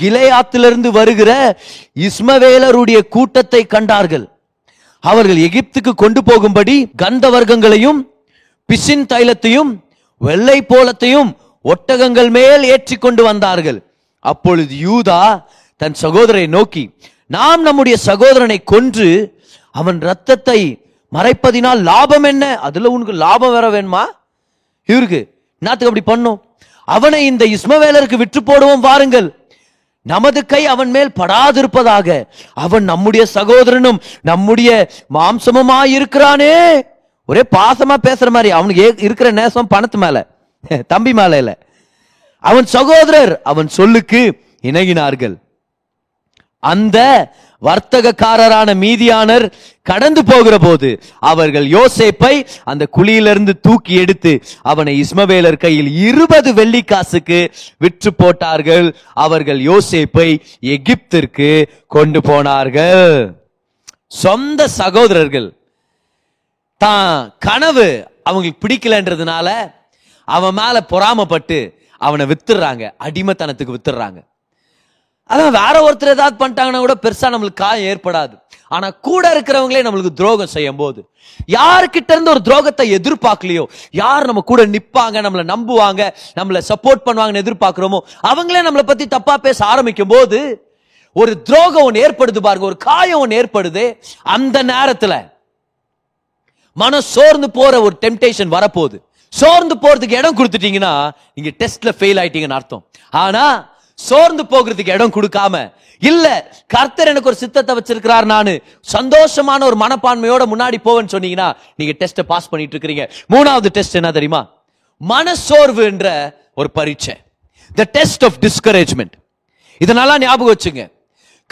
கிலெயாத்திலிருந்து வருகிற இஸ்மவேலருடைய கூட்டத்தை கண்டார்கள். அவர்கள் எகிப்துக்கு கொண்டு போகும்படி கந்தவர்க்கங்களையும் பிசின் தைலத்தையும் வெள்ளை போலத்தையும் ஒட்டகங்கள் மேல் ஏற்றி கொண்டு வந்தார்கள். அப்பொழுது யூதா தன் சகோதரனை நோக்கி, நாம் நம்முடைய சகோதரனை கொன்று அவன் ரத்தத்தை மறைப்பதினால் லாபம் என்ன? அதுல உனக்கு லாபம் வர வேணுமா? இவருக்கு என்னத்துக்கு அப்படி பண்ணும்? அவனை இந்த இஸ்மவேலருக்கு விற்று போடுவோம், வாருங்கள், நமது கை அவன் மேல் படாதிருப்பதாக, அவன் நம்முடைய சகோதரனும் நம்முடைய மாம்சமுமாயிருக்கிறானே. ஒரே பாசமா பேசுற மாதிரி. அவனுக்கு இருக்கிற நேசம் பணத்து மேல, தம்பி மேல இல்ல. அவன் சகோதரர் அவன் சொல்லுக்கு இணங்கினார்கள். அந்த வர்த்தகக்காரரான மீதியானர் கடந்து போகிற போது அவர்கள் யோசேப்பை அந்த குழியிலிருந்து தூக்கி எடுத்து அவனை இஸ்மவேலர் கையில் இருபது வெள்ளிக்காசுக்கு விற்று போட்டார்கள். அவர்கள் யோசேப்பை எகிப்திற்கு கொண்டு போனார்கள். சொந்த சகோதரர்கள் தான் கனவு அவங்களுக்கு பிடிக்கலன்றதுனால அவன் மேல பொறாமப்பட்டு அவனை வித்துடுறாங்க, அடிமைத்தனத்துக்கு வித்துடுறாங்க. அதான் வேற ஒருத்தர் ஏதாவது பண்ணிட்டாங்கன்னா கூட பெருசா நம்மளுக்கு காயம் ஏற்படாது. ஆனா கூட இருக்கிறவங்களே நம்மளுக்கு துரோகம் செய்யும் போது, யார்கிட்ட இருந்து ஒரு துரோகத்தை எதிர்பார்க்கலையோ, யார் நம்ம கூட நிப்பாங்க, நம்மளை நம்புவாங்க, நம்மளை சப்போர்ட் பண்ணுவாங்கன்னு எதிர்பார்க்கிறோமோ, அவங்களே நம்மளை பத்தி தப்பா பேச ஆரம்பிக்கும் போது ஒரு துரோகம் ஒன்று ஏற்படுது பாருங்க, ஒரு காயம் ஒன்று ஏற்படுது. அந்த நேரத்துல மன சோர்ந்து போற ஒரு டெம்டேஷன் வரப்போகுது. சோர்ந்து போறதுக்கு இடம் கொடுத்துட்டீங்கன்னா நீங்க டெஸ்ட்ல ஃபெயில் ஆயிட்டீங்கன்னு அர்த்தம். ஆனா சோர்ந்து போகிறதுக்கு இடம் கொடுக்காம, இல்ல கர்த்தர் எனக்கு ஒரு சித்தத்தை வச்சிருக்கிறார், நானு சந்தோஷமான ஒரு மனப்பான்மையோட முன்னாடி போவேன்னு சொன்னீங்கன்னா நீங்க டெஸ்ட்டை பாஸ் பண்ணிட்டு இருக்கீங்க. மூணாவது டெஸ்ட் என்ன தெரியுமா? மனசோர்வுன்ற ஒரு பரீட்சை, தி டெஸ்ட் ஆஃப் டிஸ்கரேஜ்மெண்ட். இதனால ஞாபகம் வச்சுங்க,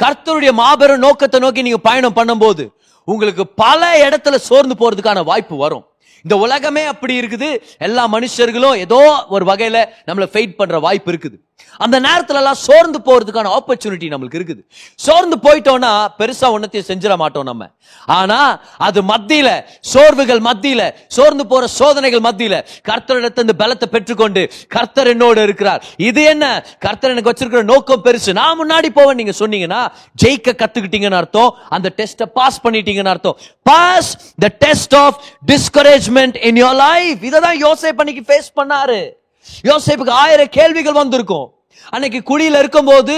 கர்த்தருடைய மாபெரும் நோக்கத்தை நோக்கி நீங்க பயணம் பண்ணும் போது உங்களுக்கு பல இடத்துல சோர்ந்து போறதுக்கான வாய்ப்பு வரும். இந்த உலகமே அப்படி இருக்குது, எல்லா மனுஷர்களும் ஏதோ ஒரு வகையில நம்மள ஃபைட் பண்ற வாய்ப்பு இருக்குது. அந்த நேரத்துல எல்லாம் சோர்ந்து போறதுக்கான ஆப்பர்ச்சுனிட்டி நம்மளுக்கு இருக்குது. சோர்ந்து போயிட்டோம்னா பெருசா ஒன்னத்தையும் செஞ்சிட மாட்டோம் நம்ம. ஆனா அது மத்தியில, சோர்வுகள் மத்தியில, சோர்ந்து போற சோதனைகள் மத்தியில கர்த்தரிடத்து இந்த பலத்தை பெற்றுக்கொண்டு, கர்த்தர் என்னோடு இருக்கிறார், இது என்ன கர்த்தர் எனக்கு வச்சிருக்கிற நோக்கம் பெருசு, நான் முன்னாடி போவேன் நீங்க சொன்னீங்கன்னா ஜெயிக்க கத்துக்கிட்டீங்கன்னு அர்த்தம். அந்த டெஸ்ட பாஸ் பண்ணிட்டீங்கன்னு அர்த்தம். Pass the test of discouragement in your life. இததான் யோசேப்பு அன்னைக்கு ஃபேஸ் பண்ணாரு. யோசேப்புக்கு ஆயிரம் கேள்விகள் வந்திருக்கும். அன்னைக்கு குடியில இருக்கும் போது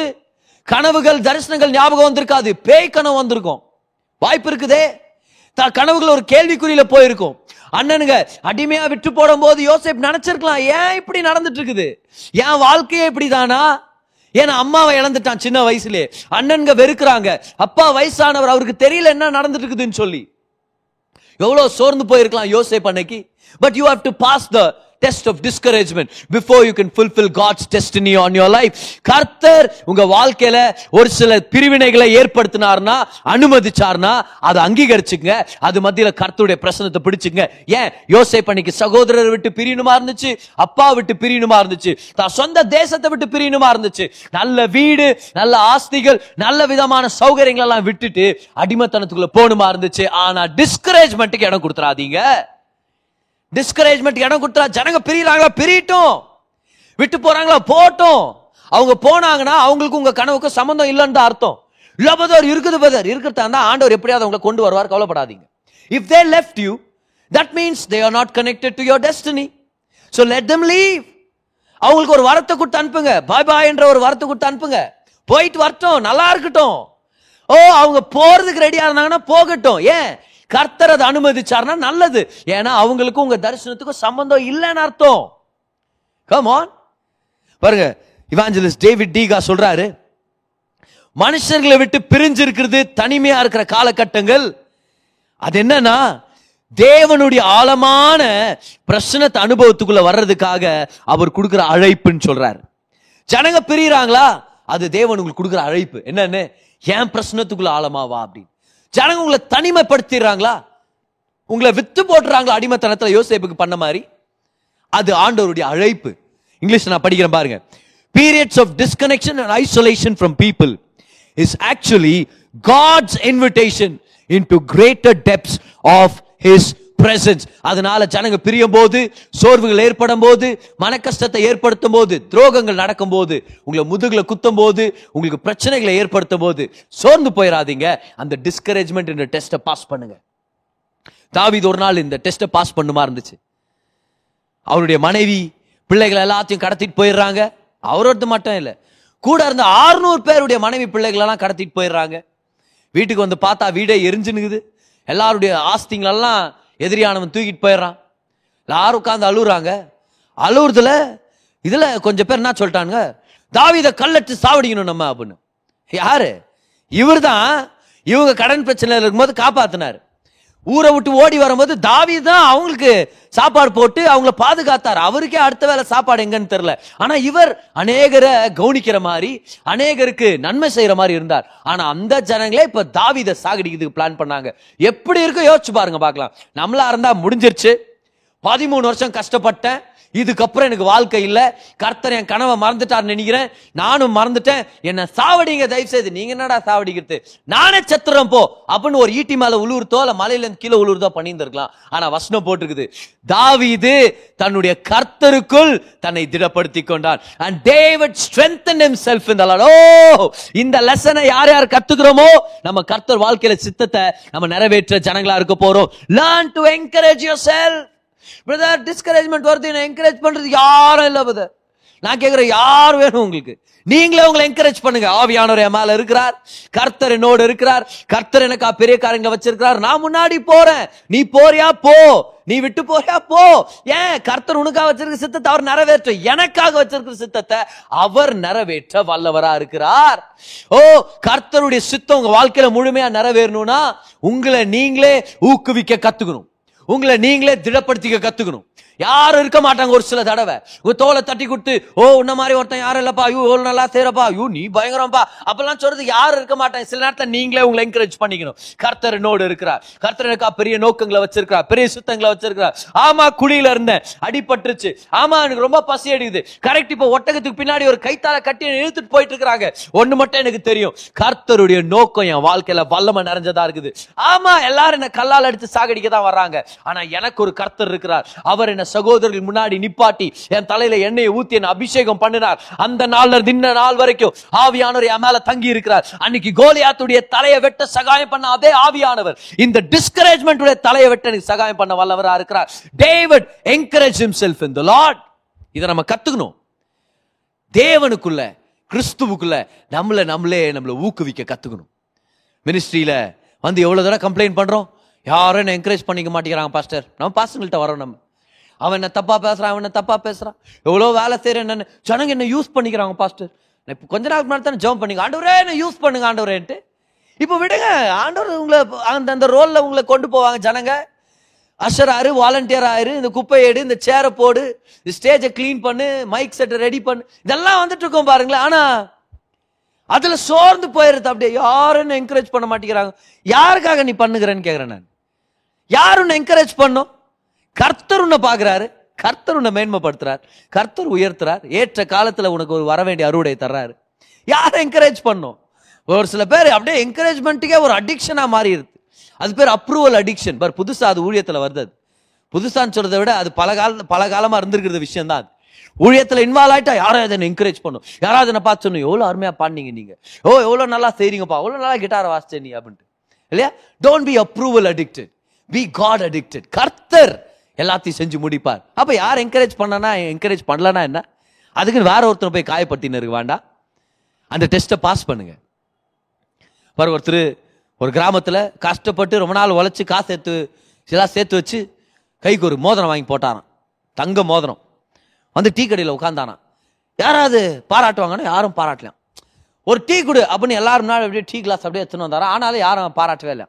கனவுகள், தரிசனங்கள் ஞாபகம் வந்திருக்காது, பேய் கனவு வந்திருக்கும் வாய்ப்பு இருக்குதே. தான் கனவுகள் ஒரு கேள்விக்குறியில போயிருக்கும். அண்ணனுங்க அடிமையா விட்டு போடும் போது யோசேப்பு நினைச்சிருக்கலாம், ஏன் இப்படி நடந்துட்டு இருக்குது, என் வாழ்க்கையே இப்படிதானா, ஏன்னா அம்மாவை இழந்துட்டான் சின்ன வயசுலயே, அண்ணனுங்க வெறுக்கிறாங்க, அப்பா வயசானவர், அவருக்கு தெரியல என்ன நடந்துட்டு இருக்குதுன்னு சொல்லி எவ்வளவு சோர்ந்து போயிருக்கலாம் யோசேப்பு அன்னைக்கு. But you have to pass the test of discouragement before you can fulfill God's destiny on your life. கர்த்தர் உங்க வாழ்க்கையில ஒரு சில பிரிவினைகளை ஏற்படுத்தினார்னா, அனுமதிச்சார்னா அதை அங்கீகரிச்சுங்க. அது மத்தியில கர்த்தருடைய பிரசன்னத்தை பிடிச்சுங்க. ஏன் யோசேப்பு அன்னைக்கு சகோதரரை விட்டு பிரியணுமா இருந்துச்சு, அப்பா விட்டு பிரியணுமா இருந்துச்சு, தான் சொந்த தேசத்தை விட்டு பிரியணுமா இருந்துச்சு, நல்ல வீடு, நல்ல ஆஸ்திகள், நல்ல விதமான சௌகரியங்கள் எல்லாம் விட்டுட்டு அடிமைத்தனத்துக்குள்ள போணுமா இருந்துச்சு. ஆனா டிஸ்கரேஜ்மெண்ட்டுக்கு இடம் கொடுத்துறாதீங்க. டிஸ்கரேஜ்மெண்ட் இடம் கொடுத்தா ஜனங்க பிரியறாங்களா பிரியட்டும், விட்டு போறாங்களா போட்டும். அவங்க போனாங்கன்னா அவங்களுக்கு உங்க கனவுக்கு சம்பந்தம் இல்லைன்னு தான் அர்த்தம். லபதர் இருக்குது, பதர் இருக்கிறதா இருந்தா ஆண்டவர் எப்படியாவது அவங்களை கொண்டு வருவார், கவலைப்படாதீங்க. If they left you, that means they are not connected to your destiny. So let them leave. அவங்களுக்கு ஒரு வரத்தை கொடுத்து அனுப்புங்க, பாய் பாய் என்ற ஒரு வரத்தை கொடுத்து அனுப்புங்க, போயிட்டு வரட்டும், நல்லா இருக்கட்டும். ஓ அவங்க போறதுக்கு ரெடியா இருந்தாங்கன்னா போகட்டும். ஏன் கர்த்தர் அதை அனுமதிச்சார்னா நல்லது. ஏன்னா அவங்களுக்கும் உங்க தரிசனத்துக்கும் சம்பந்தம் இல்லைன்னு அர்த்தம். Come on. பாருங்க, இவாஞ்சலிஸ்ட் டேவிட் டீகா சொல்றாரு, மனுஷர்களை விட்டு பிரிஞ்சு இருக்கிறது, தனிமையா இருக்கிற காலகட்டங்கள், அது என்னன்னா தேவனுடைய ஆழமான பிரச்சனத்தை அனுபவத்துக்குள்ள வர்றதுக்காக அவர் கொடுக்கிற அழைப்புன்னு சொல்றாரு. ஜனங்க பிரியறாங்களா, அது தேவன் உங்களுக்கு கொடுக்கிற அழைப்பு. என்னன்னு, ஏன் பிரச்சனத்துக்குள்ள ஆழமாவா அப்படின்னு. ஜனங்க உங்களை தனிமைப்படுத்திடுறாங்களா, உங்களை வித்து போட்டுறாங்களா, அடிமைத்தனத்துல யோசேப்புக்கு பண்ண மாதிரி, அது ஆண்டவருடைய அழைப்பு. இங்கிலீஷ் நான் படிக்கிறேன் பாருங்க. Periods of disconnection and isolation from people is actually God's invitation into greater depths of His presence. அதனால ஜனங்க பிரியும் போது, சோர்வுகள் ஏற்படும் போது, மன கஷ்டத்தை ஏற்படுத்தும் போது, துரோகங்கள் நடக்கும் போது, உங்களை முதுகுல குத்தும் போது, உங்களுக்கு பிரச்சனைகளை ஏற்படுத்தும் போது சோர்ந்து போயிடாதீங்க. அந்த டிஸ்கரேஜ்மெண்ட் இந்த டெஸ்ட்டை பாஸ் பண்ணுங்க. தாவீது ஒரு நாள் இந்த டெஸ்ட்டை பாஸ் பண்ணுமா இருந்துச்சு. அவருடைய மனைவி பிள்ளைகள் எல்லாத்தையும் கடத்திட்டு போயிடுறாங்க. அவரோட மட்டும் இல்லை, கூட இருந்த ஆறுநூறு பேருடைய மனைவி பிள்ளைகளெல்லாம் கடத்திட்டு போயிடுறாங்க. வீட்டுக்கு வந்து பார்த்தா வீடே எரிஞ்சுனுக்குது, எல்லாருடைய ஆஸ்திங்களெல்லாம் எதிரியானவன் தூக்கிட்டு போயிடுறான். எல்லாரும் உட்காந்து அழுகுறாங்க. அழுகுறதுல இதில் கொஞ்சம் பேர் என்ன சொல்லிட்டானுங்க, தாவீதை கல்லட்டு சாவடிக்கணும் நம்ம அப்படின்னு. யாரு இவர் தான், இவங்க கடன் பிரச்சனையில் இருக்கும்போது காப்பாத்தினார். ஊரை விட்டு ஓடி வரும்போது தாவீது தான் அவங்களுக்கு சாப்பாடு போட்டு அவங்கள பாதுகாத்தார். அவருக்கே அடுத்த வேளை சாப்பாடு எங்கன்னு தெரியல. ஆனா இவர் அநேகரை கவனிக்கிற மாதிரி, அநேகருக்கு நன்மை செய்யற மாதிரி இருந்தார். ஆனா அந்த ஜனங்களே இப்ப தாவீதை சாகடிக்கிறதுக்கு பிளான் பண்ணாங்க. எப்படி இருக்கு யோசிச்சு பாருங்க பாக்கலாம். நம்மளா இருந்தா முடிஞ்சிருச்சு, பதிமூணு வருஷம் கஷ்டப்பட்டேன், இதுக்கப்புறம் எனக்கு வாழ்க்கை இல்லை, கர்த்தர் என் கனவை மறந்துட்டார் நினைக்கிறேன், நானும் மறந்துட்டேன், என்ன சாவடிங்க தயவு செய்து, நீங்க என்னடா சாவடிக்கிறது, நானே செத்துறேன் போ அப்படின்னு ஒரு ஈட்டி மேல உழுவுறதோ இல்ல மலையில கீழே உழுவுறதோ பண்ணியிருந்திருக்கலாம். ஆனா வசனம் போட்டிருக்குது, தாவீது தன்னுடைய கர்த்தருக்குள் தன்னை திடப்படுத்தி கொண்டான். And David strengthened himself in the Lord. ஓ, இந்த லெசனை யார் யார் கத்துக்கிறோமோ, நம்ம கர்த்தர் வாழ்க்கையில சித்தத்தை நம்ம நிறைவேற்ற ஜனங்களா இருக்க போறோம். learn to encourage yourself. Brother, discouragement வருது, என்ன என்கரேஜ் பண்றது யாரும் இல்லை. பிரதர், நான் கேட்கிறேன், யார் வேணும் உங்களுக்கு? நீங்களே உங்களை என்கரேஜ் பண்ணுங்க. ஆவியானவர் என் மேல இருக்கிறார், கர்த்தர் என்னோடு இருக்கிறார், கர்த்தர் எனக்கா பெரிய காரியங்களை வச்சிருக்கிறார், நான் முன்னாடி போறேன், நீ போறியா போ, நீ விட்டு போறியா போ. ஏன்? கர்த்தர் உனக்காக வச்சிருக்கிற சித்தத்தை அவர் நிறைவேற்ற, எனக்காக வச்சிருக்கிற சித்தத்தை அவர் நிறைவேற்ற வல்லவரா இருக்கிறார். ஓ, கர்த்தருடைய சித்தம் உங்க வாழ்க்கையில முழுமையா நிறைவேறணும்னா உங்களை நீங்களே ஊக்குவிக்க கத்துக்கணும், உங்களை நீங்களே திடப்படுத்திக்க கத்துக்கணும். யாரும் இருக்க மாட்டாங்க. ஒரு சில தடவை உங்க தோலை தட்டி கொடுத்து, ஓ உன்ன மாதிரி ஒருத்தன் யாரும் இல்லப்பா, ஐயோ எவ்வளவு நல்லா செய்யறப்பா, ஐயோ நீ பயங்கரம்பா அப்பெல்லாம் சொல்றது யாரும் இருக்க மாட்டாங்க. சில நேரத்தில் நீங்களே உங்களை என்கரேஜ் பண்ணிக்கணும். கர்த்தர் என்னோடு இருக்கிறார், கர்த்தர் எனக்கா பெரிய நோக்கங்களை வச்சிருக்கிறார், பெரிய சுத்தங்களை வச்சிருக்கிறார். ஆமா, குழியில இருந்தேன், அடிபட்டுருச்சு, ஆமா எனக்கு ரொம்ப பசி அடிக்குது, கரெக்ட். இப்போ ஒட்டகத்துக்கு பின்னாடி ஒரு கைத்தால கட்டி இழுத்துட்டு போயிட்டு இருக்கிறாங்க. ஒண்ணு மட்டும் எனக்கு தெரியும், கர்த்தருடைய நோக்கம் என் வாழ்க்கையில வல்லமை நிறைஞ்சதா இருக்குது. ஆமா, எல்லாரும் என்ன கல்லால் அடித்து சாகடிக்க தான் வர்றாங்க, ஆனா எனக்கு ஒரு கர்த்தர் இருக்கிறார். அவர் என்ன சகோதரர்கள் முன்னாடி நிப்பாட்டி என் தலையில எண்ணெயை ஊத்தி என்ன அபிஷேகம் பண்ணினார். அந்த நாள்ல தின்ன நாள் வரைக்கும் ஆவியானவர் என் மேல தங்கி இருக்கிறார். அன்னைக்கு கோலியாத்துடைய தலையை வெட்ட சகாயம் பண்ண அதே ஆவியானவர் இந்த டிஸ்கரேஜ்மெண்ட் உடைய தலையை வெட்ட சகாயம் பண்ண வல்லவரா இருக்கிறார். David encourage himself in the Lord. இத நம்ம கத்துக்கணும். தேவனுக்குள்ள, கிறிஸ்துவுக்குள்ள நம்மள நம்மளே நம்மள ஊக்குவிக்க கத்துக்கணும். மினிஸ்ட்ரியில வந்து எவ்வளவு தடவை கம்ப்ளைண்ட் பண்றோம், யாரும் என்ன என்கரேஜ் பண்ணிக்க மாட்டேங்கிறாங்க பாஸ்டர். நம்ம பாஸ்டர்கிட்ட வரோம், நம்ம அவன் என்ன தப்பா பேசுறான், அவன் என்ன தப்பா பேசுறான், எவ்வளோ வேலை செய்யறேன், என்னன்னு ஜனங்க என்ன யூஸ் பண்ணிக்கிறாங்க பாஸ்டர். இப்போ கொஞ்ச நாளுக்கு முன்னாடி தானே ஜம்ப் பண்ணிங்க, ஆண்டவரே என்ன யூஸ் பண்ணுங்க ஆண்டவரேன்ட்டு. இப்போ விடுங்க, ஆண்டவர் உங்களை அந்த அந்த ரோலில் உங்களை கொண்டு போவாங்க. ஜனங்க அஷர் ஆயிரு, வாலண்டியர் ஆயிரு, இந்த குப்பையேடு, இந்த சேரை போடு, இந்த ஸ்டேஜை கிளீன் பண்ணு, மைக் செட்டை ரெடி பண்ணு, இதெல்லாம் வந்துட்டு இருக்கோம் பாருங்களேன். ஆனால் அதில் சோர்ந்து போயிடுறது. அப்படியே யாரும் என்ன என்கரேஜ் பண்ண மாட்டேங்கிறாங்க. யாருக்காக நீ பண்ணுகிறேன்னு கேட்குறேன் நான். யாரும் என்கரேஜ் பண்ணும். கர்த்தர் உன்னை பார்க்கிறாரு, கர்த்தர் உன்னை மேன்மைப்படுத்துறார், கர்த்தர் உயர்த்துறார், ஏற்ற காலத்துல உனக்கு ஒரு வர வேண்டிய அறுவடை தர்றாரு. யாரும் என்கரேஜ் பண்ணும். ஒரு சில பேர் அப்படியே என்கரேஜ்மெண்ட்டுக்கே ஒரு அடிக்ஷனா மாறிடுது. அது பேர் அப்ரூவல் அடிக்ஷன். பார், புதுசா அது ஊழியத்துல வருது. புதுசான்னு சொல்றதை விட அது பல கால பல காலமா இருந்திருக்கிற விஷயம் தான். அது ஊழியத்துல இன்வால்வ் ஆயிட்டா யாராவது என்ன என்கரேஜ் பண்ணும், யாராவது என்ன பார்த்து சொன்னோம், எவ்வளவு அருமையா பாடினீங்க நீங்க, ஓ எவ்வளவு நல்லா செய்றீங்கப்பா, எவ்வளவு நல்லா கிட்டாரை வாசிச்சே நீ அப்படின்ட்டு இல்லையா. Don't be approval addicted, be God addicted. கர்த்தர் எல்லாத்தையும் செஞ்சு முடிப்பார். அப்ப யார் என்கரேஜ் பண்ணனா என்கரேஜ் பண்ணலனா என்ன? அதுக்கு வேற ஒருத்தர் போய் காயப்படுத்தின்னு இருக்கு வேண்டாம். அந்த டெஸ்ட்டை பாஸ் பண்ணுங்க. பாரு, ஒருத்தர் ஒரு கிராமத்துல கஷ்டப்பட்டு ரொம்ப நாள் உழைச்சி காசு சேர்த்து சேர்த்து வச்சு கைக்கு ஒரு மோதிரம் வாங்கி போட்டாராம், தங்க மோதிரம். வந்து டீ கடையில் உட்காந்தானா. யாராவது பாராட்டுவாங்கன்னு யாரும் பாராட்டலாம். ஒரு டீ குடு அப்படின்னு எல்லாரும் நாள் அப்படியே டீ கிளாஸ் அப்படியே எடுத்துன்னு வந்தாரா. ஆனாலும் யாரும் பாராட்டவே இல்லை.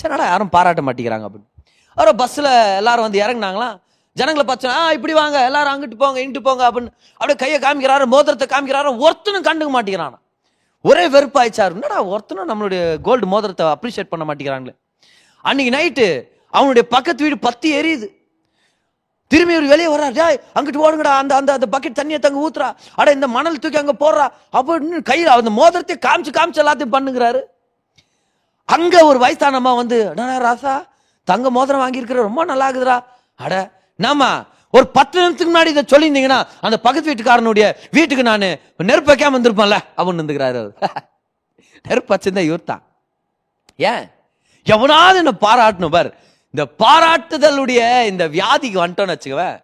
சரினால யாரும் பாராட்ட மாட்டேங்கிறாங்க அப்படின்னு. அப்புறம் பஸ்ஸில் எல்லாரும் வந்து இறங்கினாங்களாம். ஜனங்களை பார்த்தோன்னா ஆ இப்படி வாங்க எல்லாரும் அங்கிட்டு போங்க இங்கிட்டு போங்க அப்படின்னு அப்படியே கையை காமிக்கிறாரு, மோதிரத்தை காமிக்கிறாரு. ஒருத்தனும் கண்டுக்க மாட்டேங்கிறானா. ஒரே வெறுப்பாயிச்சாரு. என்னடா ஒருத்தனும் நம்மளுடைய கோல்டு மோதிரத்தை அப்ரிஷியேட் பண்ண மாட்டேங்கிறாங்களே. அன்னைக்கு நைட்டு அவனுடைய பக்கத்து வீடு பத்தி எரியுது. திரும்பி ஒரு வெளியே வர்றாரு. அங்கிட்டு ஓடுங்கடா, அந்த அந்த அந்த பக்கெட் தண்ணியை தங்க ஊத்துறா, அட இந்த மணல் தூக்கி அங்கே போடுறா அப்படின்னு கையில் அந்த மோதிரத்தை காமிச்சு காமிச்சு எல்லாத்தையும் பண்ணுங்கிறாரு. அங்கே ஒரு வயசானம்மா வந்து ராசா தங்க மோதிரம் வாங்கியிருக்கிற ரொம்ப நல்லா இருக்குதுரா. அட நாமா ஒரு பத்து நிமிஷத்துக்கு முன்னாடி இதை சொல்லியிருந்தீங்கன்னா அந்த பக்கத்து வீட்டுக்காரனுடைய வீட்டுக்கு நான் நெருப்பு வைக்காம வந்திருப்பேன்ல அப்படின்னு இருந்துக்கிறாரு. நெருப்பு வச்சிருந்தா இவர் தான். ஏன் எவனாவது என்ன பாராட்டணும் பார். இந்த பாராட்டுதலுடைய இந்த வியாதிக்கு வந்துட்டோன்னு வச்சுக்குவேன்.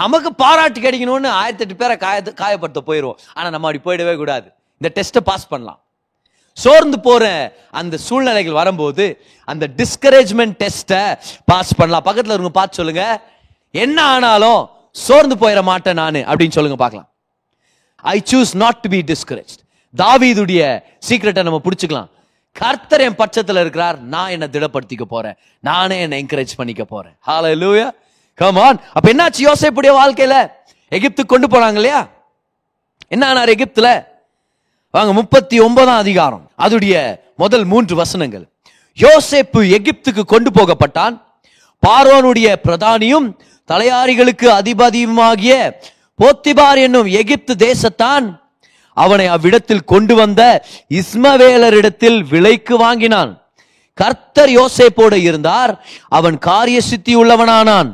நமக்கு பாராட்டு கிடைக்கணும்னு ஆயிரத்தி எட்டு பேரை காய காயப்படுத்த போயிடுவோம். ஆனால் நம்ம அப்படி போயிடவே கூடாது. இந்த டெஸ்ட்டை பாஸ் பண்ணலாம். சோர்ந்து போற அந்த சூழ்நிலைகள் வரும்போது அந்த டிஸ்கரேஜ்மெண்ட் டெஸ்ட்டை பாஸ் பண்ணலாம். பக்கத்தில் இருங்க பார்த்து சொல்லுங்க, என்ன ஆனாலும் சோர்ந்து போயிட மாட்டேன் நான் அப்படின்னு சொல்லுங்க பார்க்கலாம். I choose not to be discourage. தாவீதுடைய சீக்ரெட்டை நம்ம பிடிச்சிக்கலாம். கர்த்தர் என் பட்சத்தில் இருக்கிறார், நான் என்னை திடப்படுத்திக்க போறேன், நானே என்னை என்கரேஜ் பண்ணிக்க போறேன். Hallelujah, come on. அப்ப என்னாச்சு யோசேப்புடைய வாழ்க்கையில? எகிப்துக்கு கொண்டு போனாங்க இல்லையா? என்ன ஆனார் எகிப்துல? வாங்க முப்பத்தி ஒன்பதாம் அதிகாரம் அதுடைய முதல் மூன்று வசனங்கள். யோசேப்பு எகிப்துக்கு கொண்டு போகப்பட்டான். பார்வோனுடைய பிரதானியும் தலையாரிகளுக்கு அதிபதியுமாகிய போத்திபார் என்னும் எகிப்து தேசத்தான் அவனை அவ்விடத்தில் கொண்டு வந்த இஸ்மவேலரிடத்தில் விலைக்கு வாங்கினான். கர்த்தர் யோசேப்போடு இருந்தார், அவன் காரிய சித்தி உள்ளவனானான்.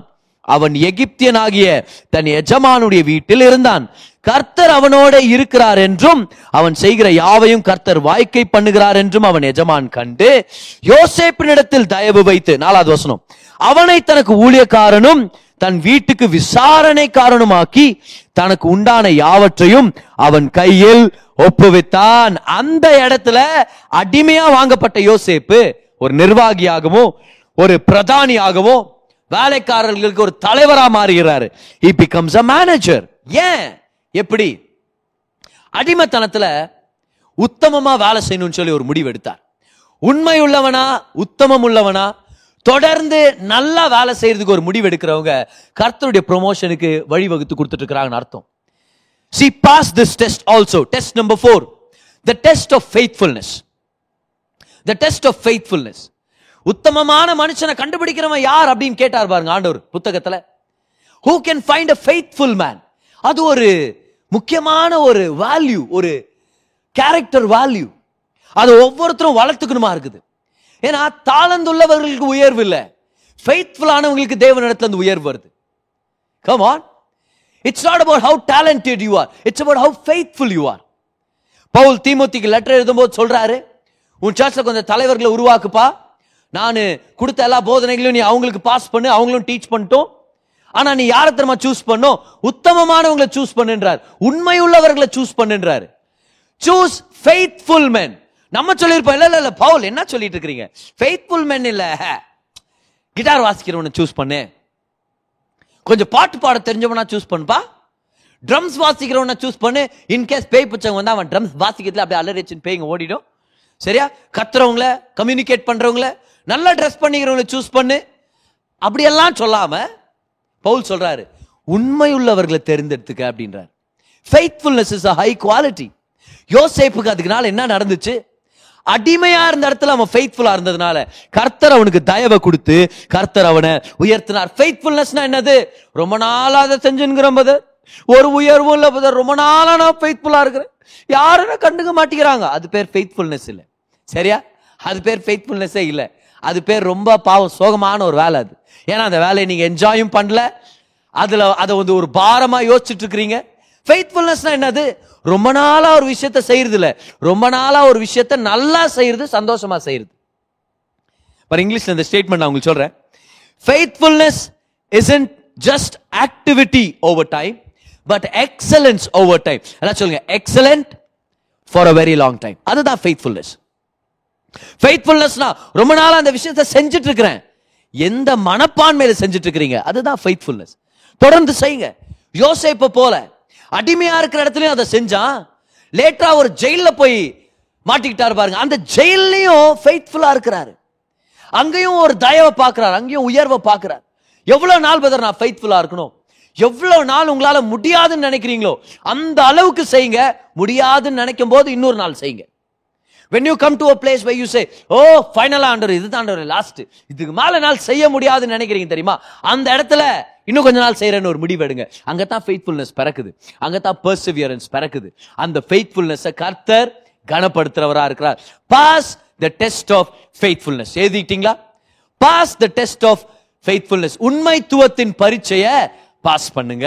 அவன் எகிப்தியன் ஆகிய தன் எஜமானுடைய வீட்டில் இருந்தான். கர்த்தர் அவனோட இருக்கிறார் என்றும் அவன் செய்கிற யாவையும் கர்த்தர் வாய்க்கை பண்ணுகிறார் என்றும் அவன் எஜமான் கண்டு யோசேப்பினிடத்தில் தயவு வைத்து, நாலாவது வசனம், அவனை தனக்கு ஊழியக்காரனும் தன் வீட்டுக்கு விசாரணைக்காரனுமாக்கி தனக்கு உண்டான யாவற்றையும் அவன் கையில் ஒப்புவித்தான். அந்த இடத்துல அடிமையா வாங்கப்பட்ட யோசேப்பு ஒரு நிர்வாகியாகவும் ஒரு பிரதானியாகவும் வேலைக்காரர்களுக்கு ஒரு தலைவரா மாறுகிறாரு. He becomes a manager. ஏன்? எப்படி? அடிமைத்தனத்துல உத்தமமா வேலை செய்யணும்னு சொல்லி ஒரு முடிவு எடுத்தார். உண்மை உள்ளவனா உத்தமம் உள்ளவனா தொடர்ந்து நல்லா வேலை செய்யறதுக்கு ஒரு முடிவு எடுக்கிறவங்க கர்த்தருடைய ப்ரொமோஷனுக்கு வழிவகுத்து கொடுத்துட்டு இருக்கிறாங்கன்னு அர்த்தம். See, pass this test also. Test number four. The test of faithfulness. The test of faithfulness. உத்தமமான மனுஷனை கண்டுபிடிக்கிறவன் யார் அப்படின்னு கேட்டார் பாருங்க ஆண்டவர் புத்தகத்துல. Who can find a faithful man? அது ஒரு முக்கியமான ஒரு வேல்யூ, ஒரு கேரக்டர் வேல்யூ. அது ஒவ்வொருத்தரும் வளர்த்துக்கணுமா இருக்குது. ஏன்னா தாளந்து உள்ளவர்களுக்கு உயர்வு இல்லை, ஃபெய்த்ஃபுல்லானவங்களுக்கு தேவனிடத்துல இருந்து உயர்வு வருது. Come on. It's not about how talented you are. It's about how faithful you are. பவுல் தீமோத்திக்கு லெட்டர் எழுதும்போது சொல்றாரு, உன் சர்ச்ல கொஞ்சம் தலைவர்களை உருவாக்குப்பா, நான் கொடுத்த எல்லா போதனைகளையும் நீ அவங்களுக்கு பாஸ் பண்ணு, அவங்களும் டீச் பண்ணிட்டோம். ஆனா நீ யாரை தெரியுமா சூஸ் பண்ணும்? உத்தமமானவங்களை சூஸ் பண்ணுன்றார், உண்மை உள்ளவர்களை சூஸ் பண்ணுன்றார். Choose faithful men. நம்ம சொல்லிருப்போம், இல்ல இல்ல பவுல் என்ன சொல்லிட்டு இருக்கீங்க, ஃபெய்த்ஃபுல் மேன் இல்ல, கிட்டார் வாசிக்கிறவனை சூஸ் பண்ணு, கொஞ்சம் பாட்டு பாட தெரிஞ்சவனா சூஸ் பண்ணுப்பா, ட்ரம்ஸ் வாசிக்கிறவனை சூஸ் பண்ணு, இன்கேஸ் பேய் பிடிச்சவங்க வந்தா அவன் ட்ரம்ஸ் வாசிக்கிறதுல அப்படியே அலறிச்சின்னு பேய்ங்க ஓடிடும். சரியா? கத்துறவங்கள, கம்யூனிகேட் பண்றவங்கள, நல்லா ட்ரெஸ் பண்ணிக்கிறவங்களை சூஸ் பண்ணு. அப்படியெல்லாம் சொல்லாம பவுல் சொல்றாரு உண்மை உள்ளவர்களை தேர்ந்தெடுத்துக்க அப்படின்றார். Faithfulness is a high quality. யோசேப்புக்கு அதுக்குனால என்ன நடந்துச்சு? அடிமையா இருந்த இடத்துல அவன் ஃபெய்த்ஃபுல்லா இருந்ததுனால கர்த்தர் அவனுக்கு தயவை கொடுத்து கர்த்தர் அவனை உயர்த்தினார். ஃபெய்த்ஃபுல்னஸ்னா என்னது? ரொம்ப நாளா அதை செஞ்சுங்கிற போது ஒரு உயர்வும் இல்ல போது, ரொம்ப நாளா நான் ஃபெய்த்ஃபுல்லா இருக்கிறேன், யாரும் கண்டுக்க மாட்டேங்கிறாங்க. அது பேர் ஃபெய்த்ஃபுல்னஸ் இல்லை. சரியா? அது பேர் ஃபெய்த்ஃபுல்னஸே இல்லை. அது பேர் ரொம்ப பாவம் சோகமான ஒரு வேலை அது. ஏன்னா அந்த வேலையை நீங்க என்ஜாயும் பண்ணல, அதுல அதை வந்து ஒரு பாரமா யோசிச்சுட்டு இருக்கிறீங்க. ஃபெய்த்ஃபுல்னஸ்னா என்னது? ரொம்ப நாளா ஒரு விஷயத்த செய்யறது இல்ல, ரொம்ப நாளா ஒரு விஷயத்த நல்லா செய்யறது, சந்தோஷமா செய்யறது. பர் இங்கிலீஷ்ல இந்த ஸ்டேட்மெண்ட் நான் உங்களுக்கு சொல்றேன். Faithfulness isn't just activity over time, but excellence over time. அதான் சொல்லுங்க, excellent for a very long time. அதுதான் faithfulness. Faithfulnessனா ரொம்ப நாளா அந்த விஷயத்த செஞ்சுட்டு இருக்கிறேன், எந்த மனப்பான்மையில செஞ்சுட்டு இருக்கிறீங்க, அதுதான் faithfulness. தொடர்ந்து செய்யுங்க. யோசேப்பை போல அடிமையா இருக்கிற இடத்துலயும் அதை செஞ்சா, லேட்டரா ஒரு ஜெயில போய் மாட்டிக்கிட்டாரு பாருங்க. அந்த ஜெயிலையும் ஃபெய்த்ஃபுல்லா இருக்கிறாரு, அங்கேயும் ஒரு தயவை பார்க்கிறாரு, அங்கேயும் உயர்வை பார்க்கிறார். எவ்வளவு நாள் பதர் நான் ஃபெய்த்ஃபுல்லா இருக்கணும்? எவ்வளவு நாள் உங்களால முடியாதுன்னு நினைக்கிறீங்களோ அந்த அளவுக்கு செய்யுங்க. முடியாதுன்னு நினைக்கும் போது இன்னொரு நாள் செய்யுங்க. When you come to a place where you say, oh, final ஆண்டவர் இதுதான் ஆண்டவர் லாஸ்ட், இதுக்கு மேல நாள் செய்ய முடியாதுன்னு நினைக்கிறீங்க தெரியுமா, அந்த இடத்துல இன்னும் கொஞ்ச நாள் செய்யறேன்னு ஒரு முடிவு எடுங்க. அங்கதான் ஃபெய்த்ஃபுல்னஸ் பிறக்குது, அங்கதான் பெர்சிவியரன்ஸ் பிறக்குது. அந்த ஃபெய்த்ஃபுல்னஸை கர்த்தர் கனப்படுத்துறவரா இருக்கிறார். Pass the test of faithfulness. எழுதிட்டீங்களா? Pass the test of faithfulness. உண்மைத்துவத்தின் பரீட்சையை பாஸ் பண்ணுங்க.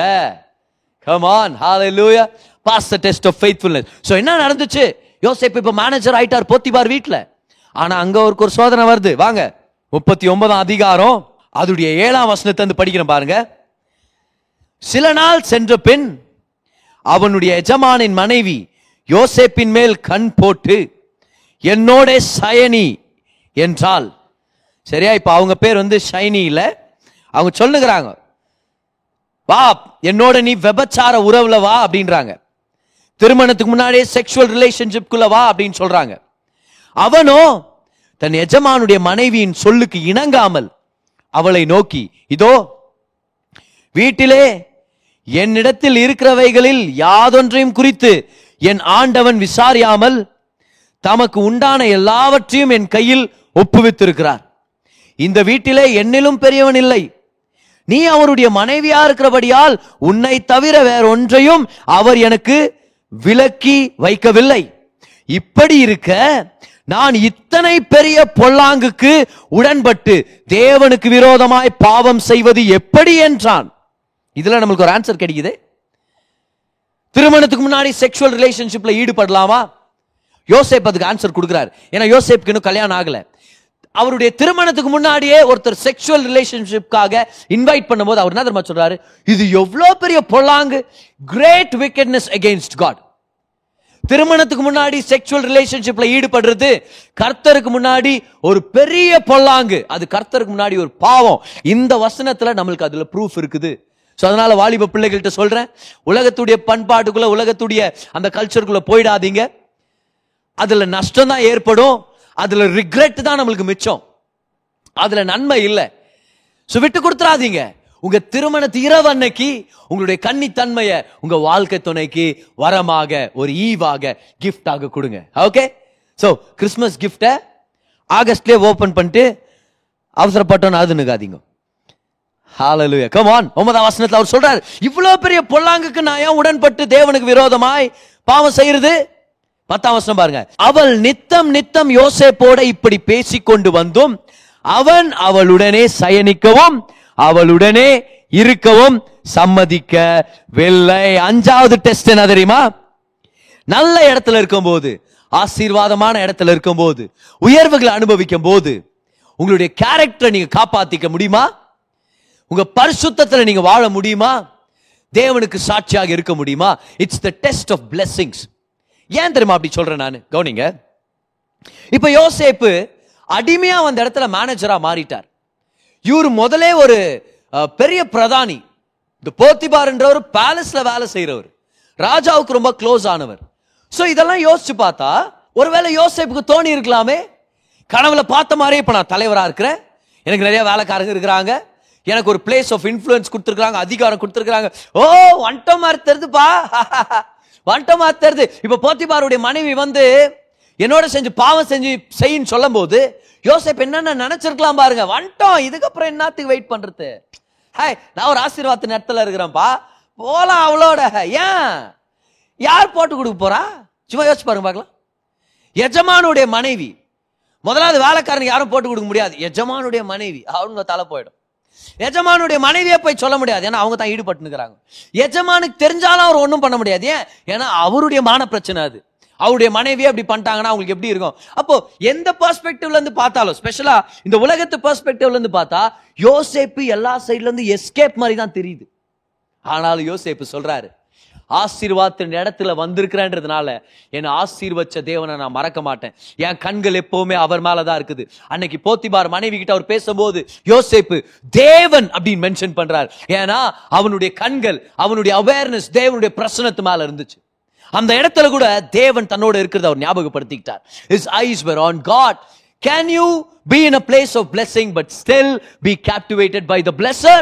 Come on, hallelujah. Pass the test of faithfulness. So என்ன நடந்துச்சு? யோசேப்பு இப்ப மேனேஜர் ஆயிட்டார் போத்திபார் வீட்டுல. ஆனா அங்க அவருக்கு ஒரு சோதனை வருது. வாங்க முப்பத்தி ஒன்பதாம் அதிகாரம் அதோடைய ஏழாம் வசனத்தை படிக்கிறேன் பாருங்க. சில நாள் சென்ற பின் அவனுடைய எஜமானின் மனைவி யோசேப்பின் மேல் கண் போட்டு என்னோட சயனி என்றாள். சரியா? இப்ப அவங்க பேர் வந்து ஷைனி இல்ல, அவங்க சொல்லுகிறாங்க வா என்னோட நீ விபச்சார உறவுல வா அப்படின்றாங்க. திருமணத்துக்கு முன்னாடியே செக்ஷுவல் ரிலேஷன்ஷிப்குள்ள வா அப்படின்னு சொல்றாங்க. அவனோ தன் எஜமானுடைய மனைவியின் சொல்லுக்கு இணங்காமல் அவளை நோக்கி, இதோ வீட்டிலே என்னிடத்தில் இருக்கிறவைகளில் யாதொன்றையும் குறித்து என் ஆண்டவன் விசாரியாமல் தமக்கு உண்டான எல்லாவற்றையும் என் கையில் ஒப்புவித்திருக்கிறார். இந்த வீட்டிலே என்னிலும் பெரியவன் இல்லை, நீ அவருடைய மனைவியா இருக்கிறபடியால் உன்னை தவிர வேற ஒன்றையும் அவர் எனக்கு விலக்கி வைக்கவில்லை. இப்படி இருக்க நான் இத்தனை பெரிய பொல்லாங்குக்கு உடன்பட்டு தேவனுக்கு விரோதமாய் பாவம் செய்வது எப்படி என்றான். இதுல நம்மளுக்கு ஒரு ஆன்சர் கிடைக்குது. திருமணத்துக்கு முன்னாடி செக்ஷுவல் ரிலேஷன்ஷிப்ல ஈடுபடலாமா? யோசேப் அதுக்கு ஆன்சர் கொடுக்கிறார். ஏன்னா யோசேப்புக்கு இன்னும் கல்யாணம் ஆகல. அவருடைய திருமணத்துக்கு முன்னாடியே ஒருத்தர் செக்ஷுவல் ரிலேஷன்ஷிப்காக இன்வைட் பண்ணும்போது அவர் என்ன தெரியுமா சொல்றாரு? இது எவ்வளவு பெரிய பொல்லாங்கு, கிரேட் விக்கெட்னஸ் அகைன்ஸ்ட் காட். திருமணத்துக்கு முன்னாடி செக்ஷுவல் ரிலேஷன்ஷிப்ல ஈடுபடுறது கர்த்தருக்கு முன்னாடி ஒரு பெரிய பொல்லாங்கு, அது கர்த்தருக்கு முன்னாடி ஒரு பாவம். இந்த வசனத்துல நம்மளுக்கு அதுல ப்ரூஃப் இருக்குது. சோ அதனால வாலிப பிள்ளைகள்கிட்ட சொல்றேன், உலகத்துடைய பண்பாட்டுக்குள்ள உலகத்துடைய அந்த கல்ச்சருக்குள்ள போயிடாதீங்க. அதுல நஷ்டம் தான் ஏற்படும், அதுல ரிக்ரெட் தான் நம்மளுக்கு மிச்சம், அதுல நன்மை இல்லை. சோ விட்டு கொடுத்துறாதீங்க. உங்க திருமணத்து இரவு அன்னைக்கு உங்களுடைய கன்னித்தன்மையை உங்க வாழ்க்கை துணைக்கு வரமாக, ஒரு ஈவாக, கிஃப்ட் ஆக கொடுங்க. ஓகே? சோ கிறிஸ்மஸ் கிஃப்ட ஆகஸ்ட்லயே ஓபன் பண்ணிட்டு அவசரப்பட்டோன்னு அது நிக்காதீங்க. ஹalleluya. Come on. ஒன்பதாம் வசனத்துல அவர் சொல்றாரு, இவ்வளவு பெரிய பொல்லாங்குக்கு நான் ஏன் உடன்பட்டு தேவனுக்கு விரோதமாய் பாவம் செய்யறது? பத்தாம் வசனம் பாருங்க. அவள் நித்தம் நித்தம் யோசேப்போட இப்படி பேசிக்கொண்டு வந்தும் அவன் அவளுடனே சயனிக்கவும் அவளுடனே இருக்கவும் சம்மதிக்க வெள்ளை. அஞ்சாவது டெஸ்ட் என்ன தெரியுமா? நல்ல இடத்துல இருக்கும் போது, ஆசீர்வாதமான இடத்துல இருக்கும் போது, உயர்வுகளை அனுபவிக்கும் போது உங்களுடைய கேரக்டரை நீங்க காப்பாத்திக்க முடியுமா? உங்க பரிசுத்தத்துல நீங்க வாழ முடியுமா? தேவனுக்கு சாட்சியாக இருக்க முடியுமா? It's the test of blessings. ஏன் தெரியுமா அப்படி சொல்றேன் நான்? கவனிங்க. இப்ப யோசேப்பு அடிமையா அந்த இடத்துல மேனேஜரா மாறிட்டார். இவர் முதலே ஒரு பெரிய பிரதானி, இந்த போத்திபார் என்றவர் பேலஸ்ல வேலை செய்யறவர், ராஜாவுக்கு ரொம்ப க்ளோஸ் ஆனவர். சோ இதெல்லாம் யோசிச்சு பார்த்தா ஒருவேளை யோசேப்புக்கு தோணி இருக்கலாமே, கனவுல பார்த்த மாதிரியே இப்ப நான் தலைவரா இருக்கிறேன், எனக்கு நிறைய வேலைக்காரங்க இருக்கிறாங்க, எனக்கு ஒரு பிளேஸ் ஆஃப் இன்ஃபுளுன்ஸ் கொடுத்துருக்காங்க, அதிகாரம் கொடுத்துருக்காங்க. ஓ வண்டம் மாதிரி தெரிதுப்பா, வண்டமா தெரிது. இப்ப போத்திபாருடைய மனைவி வந்து என்னோட செஞ்சு பாவம் செஞ்சு செய்யின்னு சொல்லும் போது யோசேப் என்னென்ன நினைச்சிருக்கலாம் பாருங்க. வண்டம், இதுக்கப்புறம் என்னத்துக்கு வெயிட் பண்றது, ஹாய் நான் ஒரு ஆசீர்வாத நேரத்துல இருக்கிறேன்ப்பா, போலாம் அவளோட. ஏன் யார் போட்டு கொடுக்க போறா? சும்மா யோசிச்சு பாருங்க பாக்கலாம். எஜமானுடைய மனைவி, முதலாவது வேலைக்காரனுக்கு யாரும் போட்டு கொடுக்க முடியாது, எஜமானுடைய மனைவி, அவங்க தலை போயிடும். எஜமானுடைய மனைவியை போய் சொல்ல முடியாது, ஏன்னா அவங்க தான் ஈடுபட்டுக்கிறாங்க. எஜமானுக்கு தெரிஞ்சாலும் அவர் ஒன்றும் பண்ண முடியாது, ஏன்? ஏன்னா அவருடைய மான பிரச்சனை அது. அவருடைய மனைவியை அப்படி பண்ணிட்டாங்கன்னா அவங்களுக்கு எப்படி இருக்கும்? அப்போ எந்த பெர்ஸ்பெக்டிவ்ல இருந்து பார்த்தாலும், ஸ்பெஷலா இந்த உலகத்து பெர்ஸ்பெக்டிவ்ல இருந்து பார்த்தா யோசேப்பு எல்லா சைட்ல இருந்து எஸ்கேப் மாதிரி தான் தெரியுது. ஆனாலும் யோசேப்பு சொல்றாரு, ஆசீர்வாதத்தின் இடத்துல வந்திருக்கிறேன்றதுனால என்னை ஆசீர்வச்ச தேவனை நான் மறக்க மாட்டேன். என் கண்கள் எப்பவுமே அவர் மேலதான் இருக்குது. அன்னைக்கு போத்திபார் மனைவி கிட்ட அவர் பேசும்போது யோசேப்பு தேவன் அப்படின்னு மென்ஷன் பண்றார். ஏன்னா அவனுடைய கண்கள், அவனுடைய அவேர்னஸ் தேவனுடைய பிரசன்னத்து மேல இருந்துச்சு. அந்த இடத்துல கூட தேவன் தன்னோட இருக்கிறத அவர் ஞாபகப்படுத்திக்கிட்டார். His eyes were on God. Can you be in a place of blessing but still be captivated by the blesser?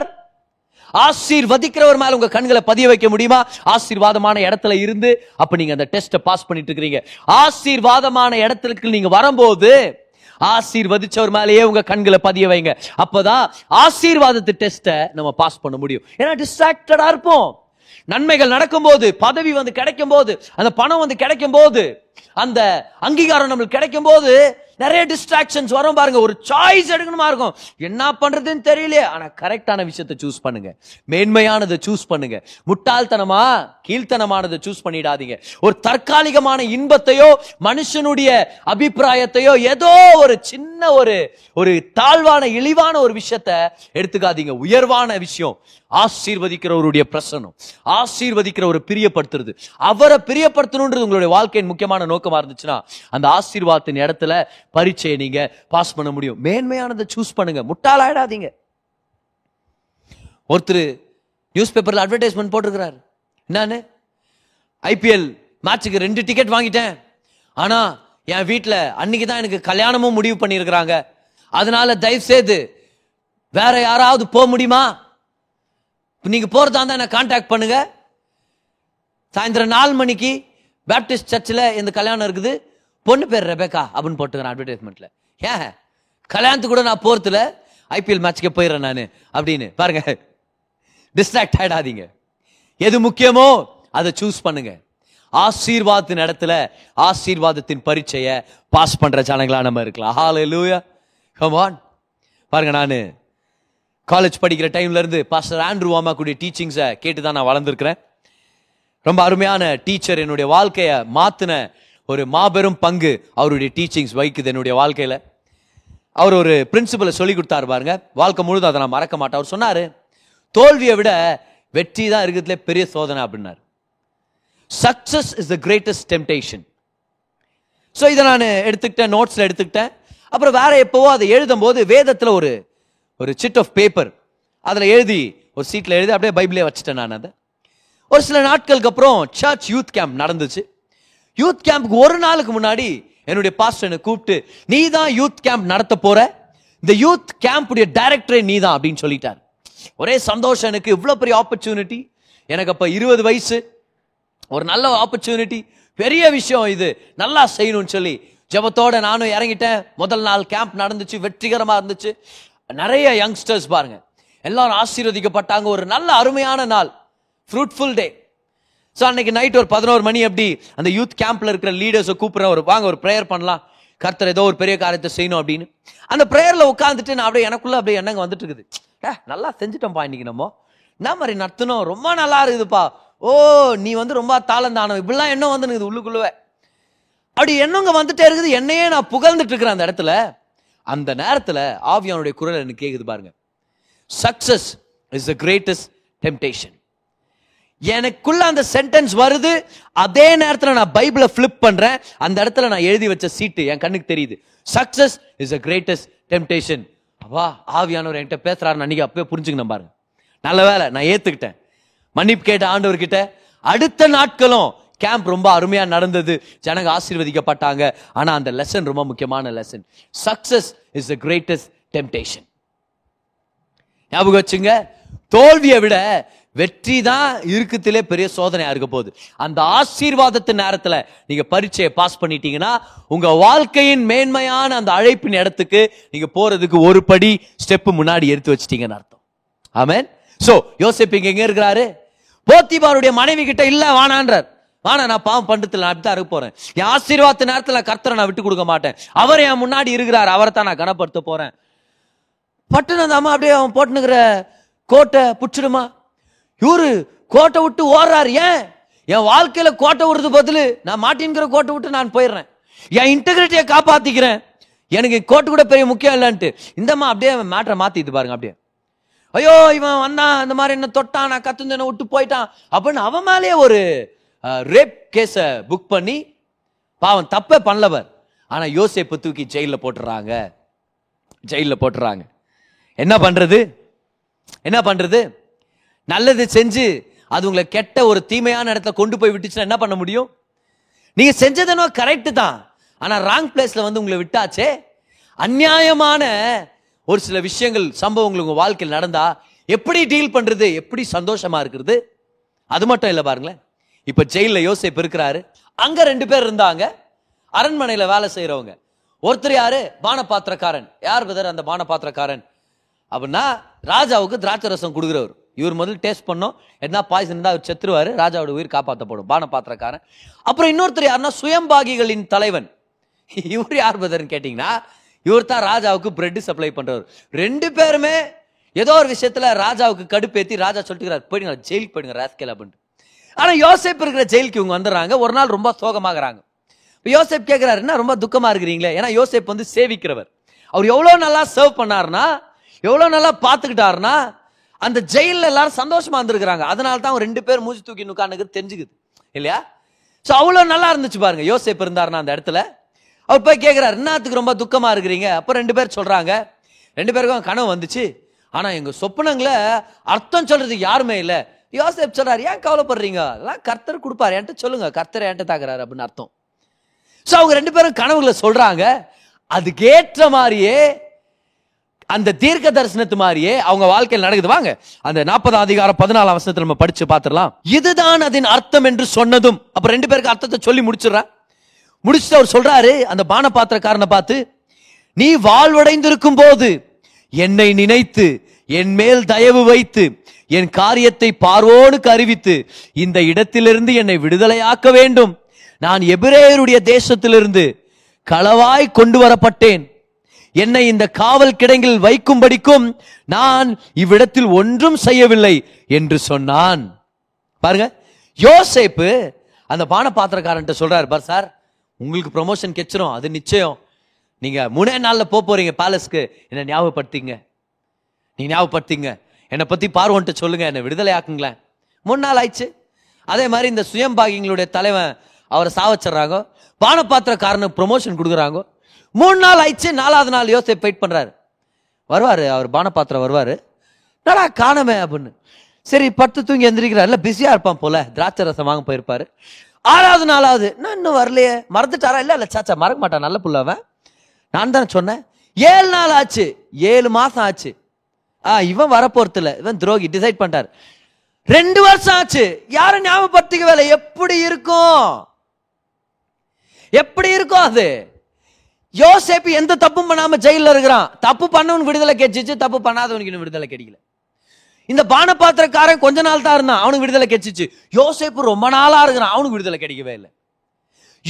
ஆசீர்வதிக்கிறவர் மேல உங்க கண்களை பதிய வைக்க முடியுமா? ஆசீர்வாதமான இடத்துல இருந்து அப்ப நீங்க அந்த டெஸ்ட பாஸ் பண்ணிட்டு இருக்கீங்க. ஆசீர்வாதமான இடத்துக்கு நீங்க வரும்போது ஆசீர்வதிச்சவர் மேலேயே உங்க கண்களை பதிய வைங்க. அப்பதான் ஆசீர்வாதத்து டெஸ்ட நம்ம பாஸ் பண்ண முடியும். ஏன்னா டிஸ்ட்ராக்டடா இருப்போம். நன்மைகள் நடக்கும்போது, பதவி வந்து கிடைக்கும் போது, அந்த பணம் வந்து கிடைக்கும் போது, அந்த அங்கீகாரம் நம்மளுக்கு கிடைக்கும் போது நிறைய டிஸ்ட்ராக்ஷன்ஸ் வரும் பாருங்க. ஒரு சாய்ஸ் எடுக்கணுமா இருக்கும், என்ன பண்றதுன்னு தெரியல. ஆனா கரெக்டான விஷயத்தை சூஸ் பண்ணுங்க, மேன்மையானதை சூஸ் பண்ணுங்க. முட்டாள்தனமா கீழ்த்தனமானதை சூஸ் பண்ணிடாதீங்க. ஒரு தற்காலிகமான இன்பத்தையோ மனுஷனுடைய அபிப்பிராயத்தையோ ஏதோ ஒரு சின்ன ஒரு ஒரு தாழ்வான இழிவான ஒரு விஷயத்த எடுத்துக்காதீங்க. உயர்வான விஷயம் ஆசீர்வதிக்கிறவருடைய பிரசனம், ஆசீர்வதிக்கிறவரை பிரியப்படுத்துறது, அவரை பிரியப்படுத்தணும்ன்றது உங்களுடைய வாழ்க்கையின் முக்கியமான நோக்கமா இருந்துச்சுன்னா அந்த ஆசீர்வாதத்தின் இடத்துல பரீட்சையை நீங்க பாஸ் பண்ண முடியும். மேன்மையானதை சூஸ் பண்ணுங்க, முட்டாளாயிடாதீங்க. ஒருத்தர் நியூஸ் பேப்பர்ல அட்வர்டைஸ்மெண்ட் போட்டிருக்கிறார், என்னன்னு ஐபிஎல் மேட்சுக்கு ரெண்டு டிக்கெட் வாங்கிட்டேன், ஆனா என் வீட்டுல அன்னைக்குதான் எனக்கு கல்யாணமும் முடிவு பண்ணிருக்கிறாங்க, அதனால தயவு செய்து வேற யாராவது போக முடியுமா, நீங்க போறதா இருந்தா என்ன கான்டாக்ட் பண்ணுங்க, சாயந்தரம் நாலு மணிக்கு பேப்டிஸ்ட் சர்ச்சில் இந்த கல்யாணம் இருக்குது, பொண்ணு பேர் ரெபெக்கா அப்படின்னு போட்டுக்கிறேன் அட்வர்டைஸ்மெண்ட்ல. ஏன் கல்யாணத்துக்கு கூட நான் போறதுல ஐபிஎல் மேட்சுக்கே போயிடுறேன் நான் அப்படின்னு பாருங்க. டிஸ்ட்ராக்ட் ஆயிடாதீங்க. எது முக்கியமோ அதை சூஸ் பண்ணுங்க. ஆசீர்வாதத்தின் இடத்துல ஆசீர்வாதத்தின் பரீட்சையை பாஸ் பண்ற ஜனங்களா நம்ம இருக்கலாம். ஹல்லேலூயா. கம் ஆன் பாருங்க, நான் காலேஜ் படிக்கிற டைம்ல இருந்து பாஸ்டர் ஆண்ட்ரூ அம்மாக்குடைய டீச்சிங்ஸை கேட்டு தான் நான் வளர்ந்துருக்கிறேன். ரொம்ப அருமையான டீச்சர். என்னுடைய வாழ்க்கையை மாத்தின ஒரு மாபெரும் பங்கு அவருடைய டீச்சிங்ஸ் வகிக்குது என்னுடைய வாழ்க்கையில. அவர் ஒரு பிரின்சிபலை சொல்லி கொடுத்தாரு பாருங்க, வாழ்க்கை முழுதும் அதை நான் மறக்க மாட்டேன். அவர் சொன்னாரு, தோல்வியை விட வெற்றி தான் இருக்கிறதுல பெரிய சோதனை அப்படின்னாரு. Success is the greatest temptation. So இதை நான் எடுத்துக்கிட்டேன், நோட்ஸ்ல எடுத்துக்கிட்டேன். அப்புறம் வேற எப்பவோ அதை எழுதும் போது வேதத்துல ஒரு ஒரு சிட் ஆஃப் பேப்பர் அதில் எழுதி ஒரு சீட்டில் எழுதி அப்படியே பைபிளே வச்சுட்டேன் நான். அதை ஒரு சில நாட்களுக்கு அப்புறம் சர்ச் யூத் கேம்ப் நடந்துச்சு. யூத் கேம்புக்கு ஒரு நாளுக்கு முன்னாடி என்னுடைய பாஸ்டர் என்னை கூப்பிட்டு, நீ தான் யூத் கேம்ப் நடத்த போற, இந்த யூத் கேம்புடைய டைரக்டரே நீ தான் அப்படின்னு சொல்லிட்டார். ஒரே சந்தோஷம் எனக்கு, இவ்வளோ பெரிய ஆப்பர்ச்சுனிட்டி. எனக்கு அப்போ இருபது வயசு, ஒரு நல்ல ஆப்பர்ச்சுனிட்டி, பெரிய விஷயம் இது, நல்லா செய்யணும்னு சொல்லி ஜபத்தோட நானும் இறங்கிட்டேன். முதல் நாள் கேம்ப் நடந்துச்சு, வெற்றிகரமாக இருந்துச்சு. நிறைய யங்ஸ்டர்ஸ் பாருங்க எல்லாரும் ஆசீர்வதிக்கப்பட்டாங்க. ஒரு நல்ல அருமையான நாள், ஃப்ரூட்ஃபுல் டே. ஸோ அன்னைக்கு நைட் ஒரு பதினோரு மணி அப்படி அந்த யூத் கேம்ப்ல இருக்கிற லீடர்ஸை கூப்பிட்றேன், ஒரு வாங்க ஒரு ப்ரேயர் பண்ணலாம், கர்த்தர் ஏதோ ஒரு பெரிய காரியத்தை செய்யணும் அப்படின்னு. அந்த ப்ரேயர்ல உட்காந்துட்டு நான் அப்படியே எனக்குள்ள அப்படியே எண்ணங்க வந்துட்டு இருக்குது, ஏ நல்லா செஞ்சுட்டோம்ப்பா இன்னைக்கு, நம்ம என்ன மாதிரி நடத்தணும், ரொம்ப நல்லா இருக்குதுப்பா, ஓ நீ வந்து ரொம்ப தாளந்தானவன், இப்படிலாம் எண்ணம் வந்து நிற்குது உள்ளுக்குள்ளவே. அப்படி எண்ணங்க வந்துட்டே இருக்குது, என்னையே நான் புகழ்ந்துட்டு இருக்கிறேன் அந்த இடத்துல. அந்த நேரத்தில் ஆவியானுடைய குரல் எனக்கு கேக்குது பாருங்க, success is the greatest temptation. எனக்குள்ள அந்த சென்டென்ஸ் வருது. அதே நேரத்தில் நான் பைபிளை ஃபிளிப் பண்றேன், அந்த இடத்துல நான் எழுதி வச்ச சீட்டு என் கண்ணுக்கு தெரியுது, success is the greatest temptation. அப்பா ஆவியானவர் என்கிட்ட பேசுறாரு அன்னைக்கு. அப்பவே புரிஞ்சுக்கணும் பாருங்க, நல்ல வேலை நான் ஏத்துக்கிட்டேன், மன்னிப்பு கேட்ட ஆண்டவர்கிட்ட. அடுத்த நாட்களும் கேம்ப் ரொம்ப அருமையா நடந்தது, ஜனங்க ஆசீர்வதிக்கப்பட்டாங்க. ஆனா அந்த லெசன் ரொம்ப முக்கியமான lesson, success is the greatest temptation. ஞாபகம் வச்சுங்க, தோல்வியை விட வெற்றி தான் இருக்கிறதுலே பெரிய சோதனையா இருக்க போகுது. அந்த ஆசீர்வாதத்தின் நேரத்துல நீங்க பரீட்சையை பாஸ் பண்ணிட்டீங்கன்னா உங்க வாழ்க்கையின் மேன்மையான அந்த அழைப்பின் இடத்துக்கு நீங்க போறதுக்கு ஒரு படி ஸ்டெப் முன்னாடி எடுத்து வச்சிட்டீங்கன்னு அர்த்தம். ஆமென். சோ யோசேப்பு எங்க இருக்கிறாரு? போத்திபாருடைய மனைவி கிட்ட இல்ல வானான்றார். ஆனா நான் பாவம் பண்றதுல நான் அப்படித்தான் இருக்க போறேன், என் ஆசீர்வாத நேரத்துல கர்த்தரை நான் விட்டு கொடுக்க மாட்டேன், அவர் என் முன்னாடி இருக்கிறார், அவரை தான் நான் கனப்படுத்த போறேன். பட்டுன்னு அந்த அம்மா அப்படியே அவன் போட்டுனுக்கிற கோட்டை புடிச்சிடுமா, இவரு கோட்டை விட்டு ஓடுறாரு. ஏன் என் வாழ்க்கையில கோட்டை விடுறது பதிலு நான் மாட்டின்கிற கோட்டை விட்டு நான் போயிடுறேன், என் இன்டெகிரிட்டியை காப்பாத்திக்கிறேன், எனக்கு கோட்டை கூட பெரிய முக்கியம் இல்லைன்ட்டு இந்தம்மா அப்படியே மேட்டரை மாத்திட்டு பாருங்க. அப்படியே ஐயோ இவன் அண்ணா இந்த மாதிரி என்ன தொட்டான், நான் கத்துந்தேன விட்டு போயிட்டான் அப்படின்னு அவன் மேலேயே ஒரு ரேப் கேஸ புக் பண்ணி, பாவன் தப்பே பண்ணலவர், ஆனா யோசேப்பு தூக்கி ஜெயில போட்டுறாங்க. ஜெயில போட்டுறாங்க. என்ன பண்றது என்ன பண்றது? நல்லது செஞ்சு அது உங்களை கெட்ட ஒரு தீமையான இடத்துல கொண்டு போய் விட்டுச்சுன்னா என்ன பண்ண முடியும்? நீங்க செஞ்சதுனோ கரெக்ட் தான், ஆனா ராங் பிளேஸ்ல வந்து உங்களை விட்டாச்சே. அநியாயமான ஒரு சில விஷயங்கள், சம்பவங்கள் உங்க வாழ்க்கையில் நடந்தா எப்படி டீல் பண்றது, எப்படி சந்தோஷமா இருக்கிறது? அது மட்டும் இல்லை பாருங்களேன், இப்ப ஜெயில யோசேப்பு இருக்கிறாரு. அங்க ரெண்டு பேர் இருந்தாங்க அரண்மனையில வேலை செய்யறவங்க. ஒருத்தர் யாரு? பானபாத்திரக்காரன். யார் பதர் அந்த பானபாத்திரக்காரன் அப்படின்னா ராஜாவுக்கு திராட்சை ரசம் கொடுக்குறவர். இவர் முதல் டேஸ்ட் பண்ணோம், என்ன பாய்சன் இருந்தால் அவர் செத்துருவாரு, ராஜாவோட உயிர் காப்பாற்றப்படும், பானபாத்திரக்காரன். அப்புறம் இன்னொருத்தர் யாருன்னா சுயம்பாகிகளின் தலைவன். இவர் யார் பதர்ன்னு கேட்டீங்கன்னா இவர் தான் ராஜாவுக்கு பிரெட் சப்ளை பண்றவர். ரெண்டு பேருமே ஏதோ ஒரு விஷயத்துல ராஜாவுக்கு கடுப்பேத்தி ராஜா சொல்லிட்டு போயிடுங்க, ஜெயிலுக்கு போயிடுங்க ராஸ்கேல் அப்படின்ட்டு. ஆனா யோசேப்பு இருக்கிற ஜெயிலுக்கு இவங்க வந்துடுறாங்க. ஒரு நாள் ரொம்ப சோகமாகறாங்க. யோசேப் கேட்கிறாருன்னா ரொம்ப துக்கமா இருக்கிறீங்களே, ஏன்னா யோசேப் வந்து சேவிக்கிறவர். அவர் எவ்வளவு நல்லா சர்வ் பண்ணாருன்னா, எவ்வளவு நல்லா பாத்துக்கிட்டாருன்னா, அந்த ஜெயில எல்லாரும் சந்தோஷமா இருந்திருக்கிறாங்க. அதனால தான் ரெண்டு பேர் மூச்சு தூக்கி நுக்கானுக்கு தெரிஞ்சுக்குது இல்லையா? சோ அவ்வளவு நல்லா இருந்துச்சு பாருங்க. யோசேப் இருந்தாருன்னா அந்த இடத்துல அவர் போய் கேட்கிறாரு, என்னத்துக்கு ரொம்ப துக்கமா இருக்கிறீங்க? அப்ப ரெண்டு பேர் சொல்றாங்க, ரெண்டு பேருக்கும் கனவு வந்துச்சு, ஆனா எங்க சொப்பனங்களை அர்த்தம் சொல்றதுக்கு யாருமே இல்லை. யோசேப் சொல்றாரு, ஏன் கவலைப்படுறீங்க, அதெல்லாம் கர்த்தர் கொடுப்பாரு, என்கிட்ட சொல்லுங்க, கர்த்தர் என்கிட்ட தாக்குறாரு அப்படின்னு அர்த்தம். சோ அவங்க ரெண்டு பேரும் கனவுகளை சொல்றாங்க. அதுக்கேற்ற மாதிரியே அந்த தீர்க்க தரிசனத்து மாதிரியே அவங்க வாழ்க்கையில் நடக்குது. வாங்க அந்த நாற்பதாம் அதிகாரம் பதினாலாம் வசனத்தை நம்ம படிச்சு பார்த்துடலாம். இதுதான் அதன் அர்த்தம் என்று சொன்னதும், அப்ப ரெண்டு பேருக்கு அர்த்தத்தை சொல்லி முடிச்சிடறான். முடிச்சுட்டு அவர் சொல்றாரு அந்த பானபாத்திரக்காரனை பார்த்து, நீ வாழ்வடைந்திருக்கும் போது என்னை நினைத்து என் மேல் தயவு வைத்து என் காரியத்தை பார்வோடு அறிவித்து இந்த இடத்திலிருந்து என்னை விடுதலையாக்க வேண்டும். நான் எபிரேயருடைய தேசத்திலிருந்து களவாய் கொண்டு வரப்பட்டேன். என்னை இந்த காவல் கிடங்கில் வைக்கும் படிக்கும் நான் இவ்விடத்தில் ஒன்றும் செய்யவில்லை என்று சொன்னான். பாருங்க, யோசேப்பு அந்த பானபாத்திரக்காரன் சொல்றாரு, பார் சார், உங்களுக்கு ப்ரமோஷன் கெச்சிரும், அது நிச்சயம், நீங்க மூணே நாள்ல போக போறீங்க பேலஸ்க்கு, என்னை ஞாபகப்படுத்திங்க, நீ ஞாபகப்படுத்திங்க, என்னை பத்தி பார்வோன்ட்டு சொல்லுங்க, என்னை விடுதலை ஆக்குங்களேன். மூணு நாள் ஆயிடுச்சு. அதே மாதிரி இந்த சுயம்பாகிங்களுடைய தலைவன் அவரை சாவச்சிடறாங்க, பானபாத்திரக்காரனுக்கு ப்ரமோஷன் கொடுக்குறாங்க. மூணு நாள் ஆயிடுச்சு. நாலாவது நாள் யோசேப் வெயிட் பண்றாரு, வருவாரு அவர் பானபாத்திரம் வருவாரு, நல்லா காணமே அப்படின்னு. சரி படுத்து தூங்கி எந்திரிக்கிறார், இல்லை பிஸியா இருப்பான் போல, திராட்சை ரசம் வாங்க போயிருப்பாரு. ஆறாவது நாளாவது, நான் இன்னும் வரலையே, மறந்துட்டாரா? இல்லை இல்லை சாச்சா மறக்க மாட்டான், நல்ல புள்ளவன், நான் தானே சொன்னேன். ஏழு நாள் ஆச்சு, ஏழு மாசம் ஆச்சு, ஆ இவன் வரப்போறது இல்லை, இவன் துரோகி டிசைட் பண்ணிட்டாரு. ரெண்டு வருஷம் ஆச்சு, யாரும் ஞாபகப்படுத்திக்க வேலை. எப்படி இருக்கும் எப்படி இருக்கும் அது? யோசேப்பு எந்த தப்பும் பண்ணாம ஜெயில இருக்கிறான். தப்பு பண்ணவனுக்கு விடுதலை கெச்சிச்சு, தப்பு பண்ணாதவனுக்கு இன்னும் விடுதலை கிடைக்கல. இந்த பானபாத்திரக்காரன் கொஞ்ச நாள் தான் இருந்தான், அவனுக்கு விடுதலை கெச்சிச்சு. யோசேப்பு ரொம்ப நாளா இருக்கிறான், அவனுக்கு விடுதலை கிடைக்கவே இல்லை.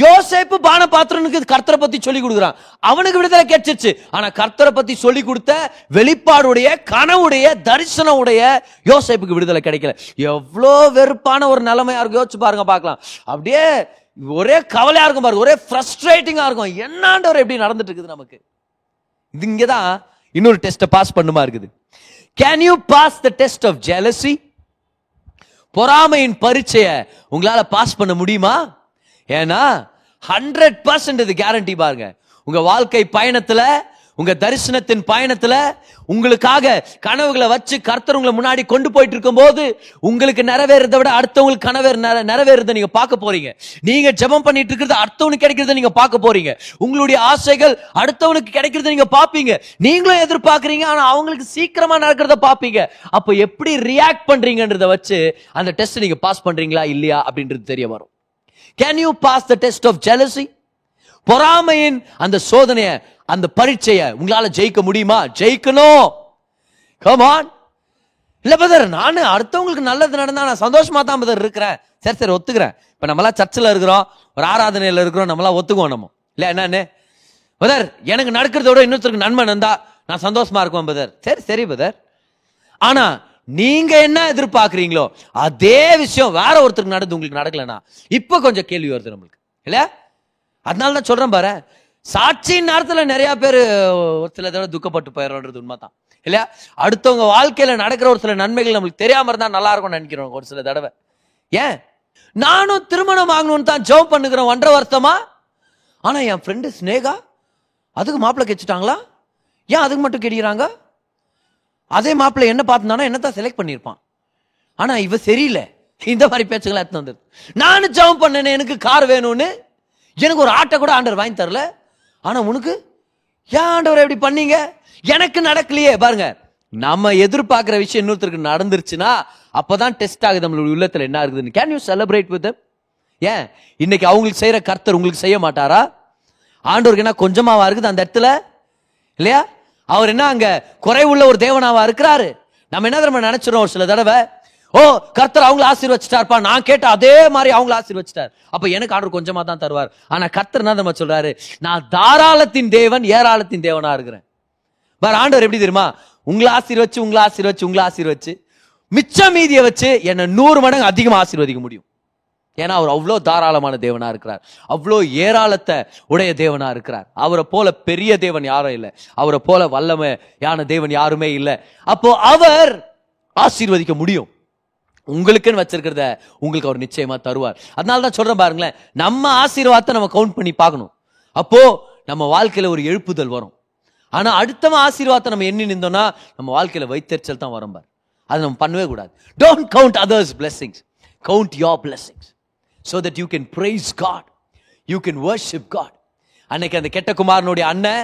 யோசேப்பு பானபாத்திரனுக்கு கர்த்தரை பத்தி சொல்லி கொடுக்குறான், அவனுக்கு விடுதலை கெச்சிச்சு. ஆனா கர்த்தரை பத்தி சொல்லி கொடுத்த வெளிப்பாடுடைய கனவுடைய தரிசனவுடைய யோசேப்புக்கு விடுதலை கிடைக்கல. எவ்வளோ வெறுப்பான ஒரு நிலைமையா இருக்கும், யோசிச்சு பாருங்க பார்க்கலாம். அப்படியே ஒரே கவலையா இருக்கும் பாருங்க, ஒரே ஃப்ரஸ்ட்ரேட்டிங்கா இருக்கும், என்னாண்டவர் எப்படி நடந்துட்டு இருக்குது நமக்கு. இது இங்கதான் இன்னொரு டெஸ்ட்டை பாஸ் பண்ணுமா இருக்குது. Can you pass the test of jealousy? பொறாமையின் பரீட்சையை உங்களால பாஸ் பண்ண முடியுமா? ஏன்னா ஹண்ட்ரட் பர்சன்ட் இது கேரண்டி பாருங்க. உங்க வாழ்க்கை பயணத்துல, உங்க தரிசனத்தின் பயணத்துல, உங்களுக்காக கனவுகளை வச்சு கர்த்தர் உங்களை முன்னாடி கொண்டு போயிட்டு இருக்கும் போது, உங்களுக்கு நிறைவேறதை விட அடுத்தவங்களுக்கு கனவேறு நிறைவேறதை நீங்க பார்க்க போறீங்க. நீங்க ஜெபம் பண்ணிட்டு இருக்கிறது அடுத்தவனுக்கு கிடைக்கிறத நீங்க பார்க்க போறீங்க. உங்களுடைய ஆசைகள் அடுத்தவனுக்கு கிடைக்கிறத நீங்க பார்ப்பீங்க. நீங்களும் எதிர்பார்க்கறீங்க, ஆனா அவங்களுக்கு சீக்கிரமா நடக்கிறத பார்ப்பீங்க. அப்ப எப்படி ரியாக்ட் பண்றீங்கன்றத வச்சு அந்த டெஸ்ட் நீங்க பாஸ் பண்றீங்களா இல்லையா அப்படின்றது தெரிய வரும். Can you pass the test of jealousy? பொறாமையின் அந்த சோதனைய, அந்த பரீட்சைய உங்களால ஜெயிக்க முடியுமா? ஜெயிக்கணும். Come on. இல்ல பிரதர், நான் அடுத்தவங்களுக்கு நல்லது நடந்தா நான் சந்தோஷமா தான் பிரதர் இருக்கிறேன். சரி சரி ஒத்துக்கிறேன். இப்ப நம்மளா சர்ச்சில் இருக்கிறோம், ஒரு ஆராதனையில இருக்கிறோம், நம்மளா ஒத்துக்குவோம் நம்ம இல்ல என்னன்னு. பிரதர் எனக்கு நடக்கிறத விட இன்னொருத்தருக்கு நன்மை நடந்தா நான் சந்தோஷமா இருக்குவேன் பிரதர். சரி சரி பிரதர். ஆனா நீங்க என்ன எதிர்பார்க்கிறீங்களோ அதே விஷயம் வேற ஒருத்தருக்கு நடந்து உங்களுக்கு நடக்கலனா இப்ப கொஞ்சம் கேள்வி வருது நம்மளுக்கு இல்ல? அதனால நான் சொல்றேன் பாரு, சாட்சியின் நேரத்தில் நிறைய பேர் ஒரு சில தடவை துக்கப்பட்டு போயிடறது உண்மை தான் இல்லையா? அடுத்தவங்க வாழ்க்கையில நடக்கிற ஒரு சில நன்மைகள் நம்மளுக்கு தெரியாம இருந்தா நல்லா இருக்கும்னு நினைக்கிறோம் ஒரு சில தடவை. ஏன் நானும் திருமணம் ஆகணும்னு தான் ஜோப் பண்ணுக்கிறேன் ஒன்றரை வருஷமா. ஆனா என் ஃப்ரெண்டு ஸ்னேகா அதுக்கு மாப்பிள்ளை கெச்சிட்டாங்களா, ஏன் அதுக்கு மட்டும் கெடிக்கிறாங்க? அதே மாப்பிள்ளை என்ன பார்த்துனா என்னத்தான் செலக்ட் பண்ணியிருப்பான், ஆனா இவ சரியில்லை. இந்த மாதிரி பேச்சுக்களை எடுத்து வந்துருது. நானும் ஜோப் பண்ணேன்னு எனக்கு கார் வேணும்னு, எனக்கு ஒரு ஆட்டை கூட ஆண்டவர் வாங்கி தரல, ஆனா உனக்கு ஏன் ஆண்டவர் எப்படி பண்ணீங்க, எனக்கு நடக்கலையே. பாருங்க, நம்ம எதிர்பார்க்கிற விஷயம் இன்னொருத்தருக்கு நடந்துருச்சுன்னா அப்பதான் டெஸ்ட் ஆகுது நம்மளுடைய உள்ளத்துல என்ன இருக்குதுன்னு. Can you celebrate with them? ஏன் இன்னைக்கு அவங்களுக்கு செய்யற கர்த்தர் உங்களுக்கு செய்ய மாட்டாரா? ஆண்டவருக்கு என்ன கொஞ்சமாவா இருக்குது அந்த இடத்துல இல்லையா? அவர் என்ன அங்க குறைவுள்ள ஒரு தேவனாவா இருக்கிறாரு? நம்ம என்ன நம்ம நினைச்சிடறோம் ஒரு சில தடவை, ஓ கர்த்தர் அவங்களை ஆசீர்வச்சிட்டார்ப்பா, நான் கேட்ட அதே மாதிரி அவங்களை ஆசீர்வச்சிட்டார், அப்ப எனக்கு ஆண்டவர் கொஞ்சமா தான் தருவார். ஆனா கர்த்தர் என்ன நம்ம சொல்றாரு, நான் தாராளத்தின் தேவன் ஏராளத்தின் தேவனா இருக்கிறேன். வேற ஆண்டவர் எப்படி தெரியுமா, உங்களை ஆசீர்வச்சு உங்களை ஆசீர்வச்சு உங்களை ஆசீர்வச்சு மிச்ச மீதியை வச்சு என்னை நூறு மடங்கு அதிகமாக ஆசீர்வதிக்க முடியும். ஏன்னா அவர் அவ்வளோ தாராளமான தேவனா இருக்கிறார், அவ்வளோ ஏராளத்தை உடைய தேவனா இருக்கிறார். அவரை போல பெரிய தேவன் யாரும் இல்லை, அவரை போல வல்லமையான தேவன் யாருமே இல்லை. அப்போ அவர் ஆசீர்வதிக்க முடியும். உங்களுக்குன்னு வச்சிருக்கிறத உங்களுக்கு அவர் நிச்சயமா தருவார். அதனால தான் சொல்றேன் பாருங்களேன், நம்ம ஆசீர்வாதத்தை நம்ம கவுண்ட் பண்ணி பார்க்கணும். அப்போ நம்ம வாழ்க்கையில ஒரு எழுப்புதல் வரும். ஆனா அடுத்தவன் ஆசீர்வாதத்தை நம்ம எண்ணி நின்றோம்னா நம்ம வாழ்க்கையில வைத்தறிச்சல் தான் வரும். பார், அது நம்ம பண்ணவே கூடாது. Don't count others blessings, count your blessings so that you can praise God, you can worship God. அன்னைக்கு அந்த கெட்ட குமாரனுடைய அண்ணன்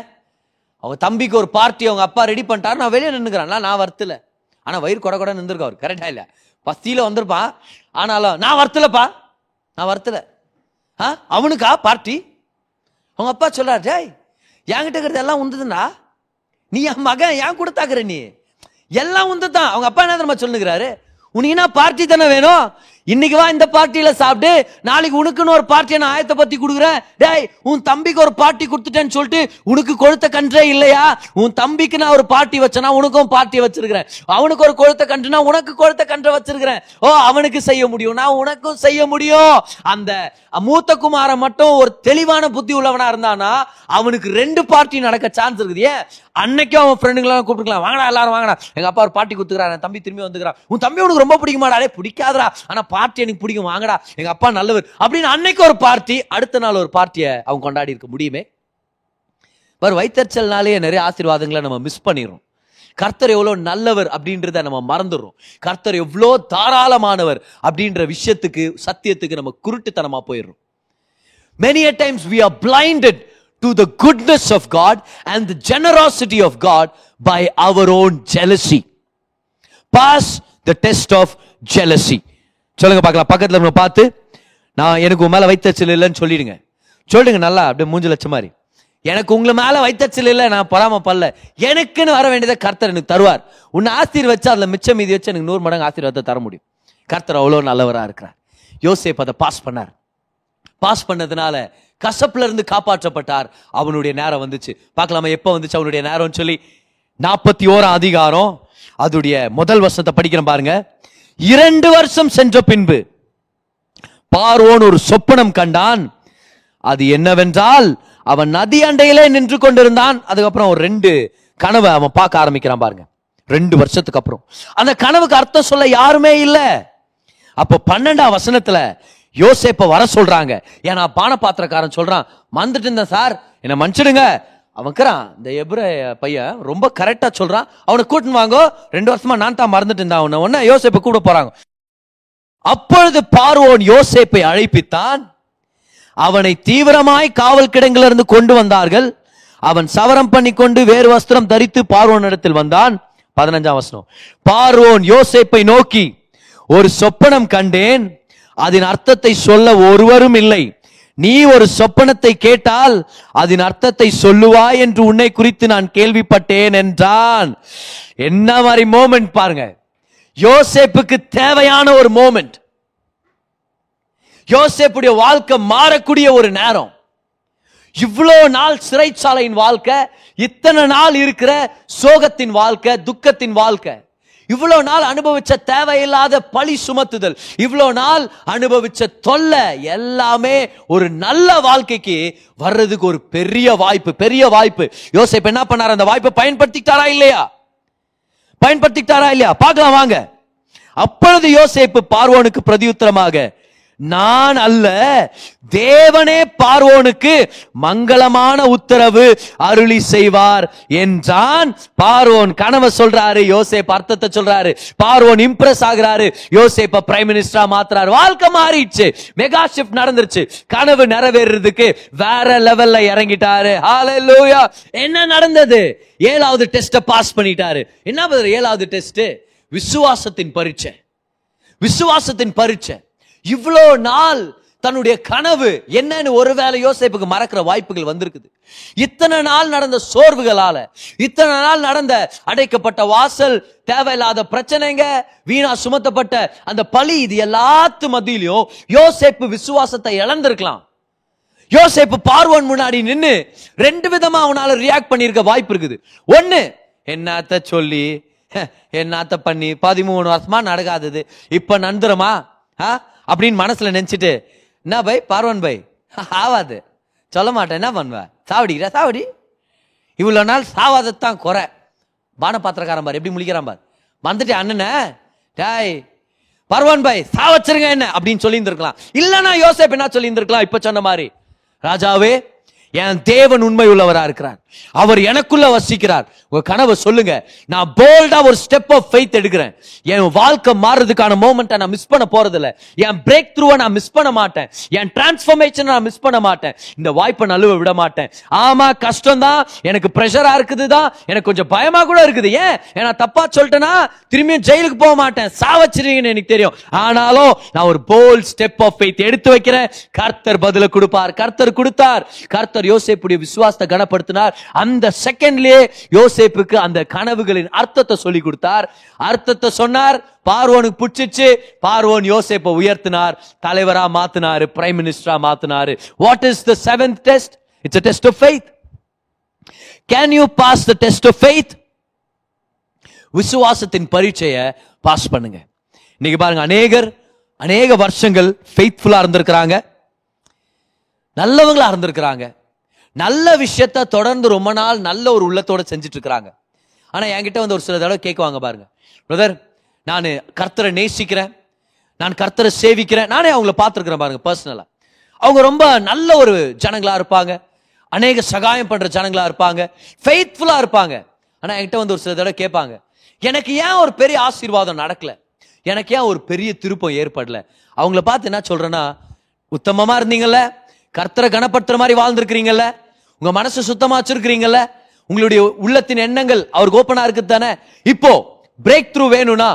அவன் தம்பிக்கு ஒரு பார்ட்டி அவங்க அப்பா ரெடி பண்ணிட்டாரு. நான் வெளியே நின்றுக்கிறேன், நான் வரத்துல, ஆனா வயிறு கொட கொட நின்றுருக்கா அவர், கரெக்டா இல்ல பஸ்தியில வந்திருப்பான், ஆனாலும் நான் வரத்துலப்பா நான் வரத்துல ஆ அவனுக்கா பார்ட்டி. அவங்க அப்பா சொல்றாரு, ஜெய் என்கிட்ட இருக்கிறது எல்லாம் உந்துதுன்னா, நீ என் மகன் ஏன் கொடுத்தாக்குற, நீ எல்லாம் உந்துதான். அவங்க அப்பா என்ன தெரியுமா சொல்லுங்கிறாரு, உனக்கு என்ன பார்ட்டி தானே வேணும், இன்னைக்கு வா இந்த பார்ட்டியில சாப்பிட்டு, நாளைக்கு உனக்குன்னு ஒரு பார்ட்டியை நான் ஆயத்தை பத்தி கொடுக்குறேன். டேய் உன் தம்பிக்கு ஒரு பார்ட்டி கொடுத்துட்டேன்னு சொல்லிட்டு உனக்கு கொழுத்த கன்றே இல்லையா? உன் தம்பிக்கு நான் ஒரு பார்ட்டி வச்சேன்னா உனக்கும் பார்ட்டி வச்சிருக்கிறேன், அவனுக்கு ஒரு கொழுத்த கன்றுனா உனக்கு கொழுத்த கன்றை வச்சிருக்கிறேன். ஓ அவனுக்கு செய்ய முடியும், நான் உனக்கும் செய்ய முடியும். அந்த மூத்த குமாரன் மட்டும் ஒரு தெளிவான புத்தி உள்ளவனா இருந்தானா அவனுக்கு ரெண்டு பார்ட்டி நடக்க சான்ஸ் இருக்குது. ஏன் அன்னைக்கும் அவன் ஃப்ரெண்டுங்களாம் கூப்பிட்டுக்கலாம், வாங்கடா எல்லாரும் வாங்கடா, எங்க அப்பா ஒரு பார்ட்டி கொடுத்துக்கிறான், என் தம்பி திரும்பி வந்துக்கிறான், உன் தம்பி உனக்கு ரொம்ப பிடிக்குமாடா, அடே பிடிக்காதரா ஆனா பார்ட்டி எனக்கு பிடிக்கும், வாங்கடா எங்க அப்பா நல்லவர் அப்படின்னு அன்னைக்கு ஒரு பார்ட்டி, அடுத்த நாள் ஒரு பார்ட்டியை அவன் கொண்டாடி இருக்க முடியுமே? வரும் வைத்தறிச்சல்னாலே நிறைய ஆசீர்வாதங்களை நம்ம மிஸ் பண்ணிடுறோம். கர்த்தர் எவ்வளோ நல்லவர் அப்படின்றத நம்ம மறந்துடுறோம். கர்த்தர் எவ்வளோ தாராளமானவர் அப்படின்ற விஷயத்துக்கு சத்தியத்துக்கு நம்ம குருட்டுத்தனமா போயிடுறோம். Many a times we are blinded to the goodness of God and the generosity of God by our own jealousy. Pass the test of jealousy. சொல்லுங்க பார்க்கலாம், பக்கத்துல நம்ம பார்த்து, நான் எனக்கு உன் மேல வைத்தறிச்சல் இல்லைன்னு சொல்லிடுங்க. சொல்லுங்க நல்லா அப்படியே மூஞ்சு லட்சம் மாதிரி, எனக்கு உங்களை மேல வைத்தறிச்சல் இல்லை, நான் பொறாம பல்ல, எனக்குன்னு வர வேண்டியதை கர்த்தர் எனக்கு தருவார். உன்னை ஆசீர்வச்சு அதுல மிச்சம் மீதி வச்சு எனக்கு நூறு மடங்கு ஆசீர்வாதத்தை தர முடியும். கர்த்தர் அவ்வளோ நல்லவராக இருக்கிறார். யோசேப் அதை பாஸ் பண்ணார். பாஸ் பண்ணதுனால கசப்புல இருந்து காப்பாற்றப்பட்டார். அவனுடைய நேரம் வந்துச்சு. பார்க்கலாமா எப்போ வந்துச்சு அவனுடைய நேரம்னு சொல்லி? நாற்பத்தி ஓராம் அதிகாரம் அதோடைய முதல் வசனத்தை படிக்கிறேன் பாருங்க. இரண்டு வருஷம் சென்ற பின்பு பார்வோன் ஒரு சொப்பனம் கண்டான். அது என்னவென்றால், அவன் நதி அண்டையிலே நின்று கொண்டிருந்தான். அதுக்கப்புறம் ஒரு ரெண்டு கனவை அவன் பார்க்க ஆரம்பிக்கிறான் பாருங்க. ரெண்டு வருஷத்துக்கு அப்புறம் அந்த கனவுக்கு அர்த்தம் சொல்ல யாருமே இல்லை. அப்ப பன்னெண்டாம் வசனத்துல யோசேப்ப வர சொல்றாங்க. ஏன்னா பானபாத்திரக்காரன் சொல்றான், மறந்துட்டு இருந்தேன் சார், என்ன மன்னிச்சிடுங்க. அவன்கிறான் இந்த எபிரேய பையன் ரொம்ப கரெக்டா சொல்றான், அவனை கூட்டின்னு வாங்க, ரெண்டு வருஷமா நான் தான் மறந்துட்டு இருந்தான் அவனை. உடனே யோசேப்பை கூட போறாங்க. அப்பொழுது பார்வோன் யோசேப்பை அழைப்பித்தான். அவனை தீவிரமாய் காவல் கிடங்கில இருந்து கொண்டு வந்தார்கள். அவன் சவரம் பண்ணி கொண்டு வேறு வஸ்திரம் தரித்து பார்வோன் இடத்தில் வந்தான். பதினஞ்சாம் வசனம். பார்வோன் யோசேப்பை நோக்கி, ஒரு சொப்பனம் கண்டேன், அதன் அர்த்தத்தை சொல்ல ஒருவரும் இல்லை. நீ ஒரு சொப்பனத்தை கேட்டால் அதன் அர்த்தத்தை சொல்லுவாய் என்று உன்னை குறித்து நான் கேள்விப்பட்டேன் என்றான். என்ன மாதிரி மோமெண்ட் பாருங்க. யோசேப்புக்கு தேவையான ஒரு மோமெண்ட், யோசேப்புடைய வாழ்க்கை மாறக்கூடிய ஒரு நேரம். இவ்வளோ நாள் சிறைச்சாலையின் வாழ்க்கை, இத்தனை நாள் இருக்கிற சோகத்தின் வாழ்க்கை, துக்கத்தின் வாழ்க்கை, இவ்வளவு நாள் அனுபவிச்ச தேவையில்லாத பழி சுமத்துதல், இவ்வளவு நாள் அனுபவிச்ச தொல்லை எல்லாமே ஒரு நல்ல வாழ்க்கைக்கு வர்றதுக்கு ஒரு பெரிய வாய்ப்பு, பெரிய வாய்ப்பு. யோசேப்பு என்ன பண்ணார்? அந்த வாய்ப்பை பயன்படுத்திட்டாரா இல்லையா? பயன்படுத்திட்டாரா இல்லையா? பார்க்கலாம் வாங்க. அப்பொழுது யோசேப்பு பார்வோனுக்கு பிரதியுத்தரமாக, நான் அல்ல, தேவனே பார்வோனுக்கு மங்களமான உத்தரவு அருளி செய்வார் என்றான். பார்வோன் கனவு சொல்றாரு, யோசேப்பு அர்த்தத்தை சொல்றாரு, பார்வோன் இம்ப்ரெஸ் ஆகுறாரு, யோசேப்ப பிரைம் மினிஸ்டரா மாத்துறாரு. வாழ்க்கை மாறிடுச்சு, மெகா ஷிஃப்ட் நடந்துருச்சு, கனவு நிறைவேறதுக்கு வேற லெவல்ல இறங்கிட்டாரு. ஹல்லேலூயா. என்ன நடந்தது? ஏழாவது டெஸ்ட பாஸ் பண்ணிட்டாரு. என்ன பண்றது? ஏழாவது டெஸ்ட் விசுவாசத்தின் பரீட்சை, விசுவாசத்தின் பரீட்சை. இவ்வளோ நாள் தன்னுடைய கனவு என்னன்னு ஒருவேளை யோசேப்புக்கு மறக்கிற வாய்ப்புகள் வந்திருக்குது. இத்தனை நாள் நடந்த சோர்வுகளால, இத்தனை நாள் நடந்த அடைக்கப்பட்ட வாசல், தேவையில்லாத பிரச்சனைங்க, வீணா சுமத்தப்பட்ட அந்த பழி, இது எல்லாத்து மத்தியிலையும் யோசேப்பு விசுவாசத்தை இழந்திருக்கலாம். யோசேப்பு பார்வோன் முன்னாடி நின்று ரெண்டு விதமா அவனால ரியாக்ட் பண்ணிருக்க வாய்ப்பு இருக்குது. ஒன்னு, என்னத்த சொல்லி என்னத்த பண்ணி பதிமூணு வருஷமா நடக்காதது இப்ப நந்துருமா அப்படின்னு மனசுல நினைச்சிட்டு, என்ன பை பார்வன் பை ஆவாது, சொல்ல மாட்டேன், என்ன பண்ணுவேன், சாவடிக்கிற சாவடி, இவ்வளவு நாள் சாவாதத்தான் குறை, பான பாத்திரக்காரன் பார் எப்படி முழிக்கிறான் பார், வந்துட்டு அண்ணன டாய் பார்வன் பாய் சாவச்சிருங்க என்ன அப்படின்னு சொல்லி இருந்திருக்கலாம். இல்லைன்னா யோசேப்பு என்ன சொல்லி இருந்திருக்கலாம்? இப்ப சொன்ன மாதிரி, ராஜாவே, என் தேவன் உண்மை உள்ளவராக இருக்கிறார், அவர் எனக்குள்ள வசிக்கிறார், உங்க கனவை சொல்லுங்க, நான் போல்டா ஒரு ஸ்டெப் ஆஃப் ஃபெய்த் எடுக்கிறேன், என் வாழ்க்கை மாறுறதுக்கான மோமெண்ட்டை நான் மிஸ் பண்ண போறது இல்லை, என் பிரேக் த்ரூவை நான் மிஸ் பண்ண மாட்டேன், என் டிரான்ஸ்ஃபர்மேஷனை நான் மிஸ் பண்ண மாட்டேன், இந்த வாய்ப்பை நழுவ விட மாட்டேன். ஆமா, கஷ்டம் தான், எனக்கு ப்ரெஷரா இருக்குது தான், எனக்கு கொஞ்சம் பயமா கூட இருக்குது, ஏன் ஏன்னா தப்பா சொல்லிட்டேன்னா திரும்பியும் ஜெயிலுக்கு போக மாட்டேன், சாவச்சிருங்கன்னு எனக்கு தெரியும், ஆனாலும் நான் ஒரு போல்ட் ஸ்டெப் ஆஃப் ஃபெய்த் எடுத்து வைக்கிறேன், கர்த்தர் பதில கொடுப்பார். கர்த்தர் கொடுத்தார். கர்த்தர் யோசேப்புடைய விசுவாசத்தை கனப்படுத்தினார். அந்த செகண்ட்லயே யோசேப்புக்கு அந்த கனவுகளின் அர்த்தத்தை சொல்லி கொடுத்தார், அர்த்தத்தை சொன்னார். பார்வோனுக்கு பிடிச்சிச்சு. பார்வோன் யோசேப்பை உயர்த்தினார், தலைவரா மாத்தினாரு, பிரைம் மினிஸ்டரா மாத்தினாரு. What is the seventh test? It's a test of faith. Can you pass the test of faith? விசுவாசத்தின் பரீட்சையை பாஸ் பண்ணுங்க. இன்னைக்கு பாருங்க, அநேகர் அநேக வருஷங்கள் ஃபெய்த்ஃபுல்லா இருந்திருக்கிறாங்க, நல்லவங்களா இருந்திருக்கிறாங்க, நல்ல விஷயத்த தொடர்ந்து ரொம்ப நாள் நல்ல ஒரு உள்ளத்தோட செஞ்சுட்டு இருக்கிறாங்க. ஆனா என்கிட்ட வந்து ஒரு சில தடவை கேட்குவாங்க பாருங்க, பிரதர் நான் கர்த்தரை நேசிக்கிறேன், நான் கர்த்தரை சேவிக்கிறேன். நானே அவங்கள பார்த்துருக்கிறேன் பாருங்க பர்சனலா. அவங்க ரொம்ப நல்ல ஒரு ஜனங்களா இருப்பாங்க, அநேக சகாயம் பண்ற ஜனங்களா இருப்பாங்க, ஃபெய்த்ஃபுல்லா இருப்பாங்க. ஆனா என்கிட்ட வந்து ஒரு சில தடவை கேட்பாங்க, எனக்கு ஏன் ஒரு பெரிய ஆசீர்வாதம் நடக்கல, எனக்கு ஏன் ஒரு பெரிய திருப்பம் ஏற்படல? அவங்கள பார்த்து என்ன சொல்றேன்னா, உத்தமமா இருந்தீங்கல்ல, கர்த்தரை கனப்படுத்துற மாதிரி வாழ்ந்துருக்கிறீங்கல்ல, உங்க மனசு சுத்தமா வச்சிருக்கிறீங்கல்ல, உங்களுடைய உள்ளத்தின் எண்ணங்கள் அவருக்கு ஓப்பனா இருக்கு தானே, இப்போ பிரேக் த்ரூ வேணும்னா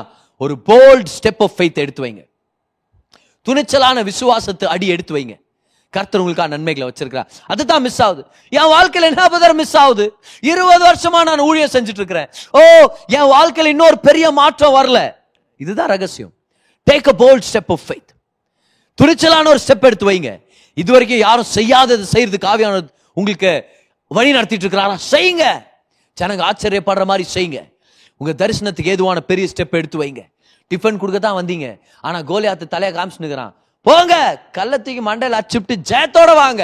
ஒரு போல்ட் ஸ்டெப் ஆஃப் ஃபெய்த் எடுத்து வைங்க, துணிச்சலான விசுவாசத்தை அடி எடுத்து வைங்க, கர்த்தர் உங்களுக்கான நன்மைகளை வச்சிருக்கிறார். அதுதான் மிஸ் ஆகுது என் வாழ்க்கையில. என்ன பதர் மிஸ் ஆகுது? இருபது வருஷமா நான் ஊழியம் செஞ்சுட்டு இருக்கிறேன், ஓ என் வாழ்க்கையில இன்னொரு பெரிய மாற்றம் வரல. இதுதான் ரகசியம். Take a bold step of faith. துணிச்சலான ஒரு ஸ்டெப் எடுத்து வைங்க. இதுவரைக்கும் யாரும் செய்யாதது செய்யறதுக்கு ஆவியான உங்களுக்கு வழி நடத்திட்டு இருக்கிறாரா? செய்யுங்க. ஜனங்க ஆச்சரியப்படுற மாதிரி செய்யுங்க. உங்க தரிசனத்துக்கு ஏதுவான பெரிய ஸ்டெப் எடுத்து வைங்க. டிஃபன் கொடுக்க தான் வந்தீங்க, ஆனா கோலியாத்து தலையை காமிச்சுக்கிறான், போங்க கள்ளத்துக்கு மண்டையில் அச்சுட்டு ஜெயத்தோட வாங்க.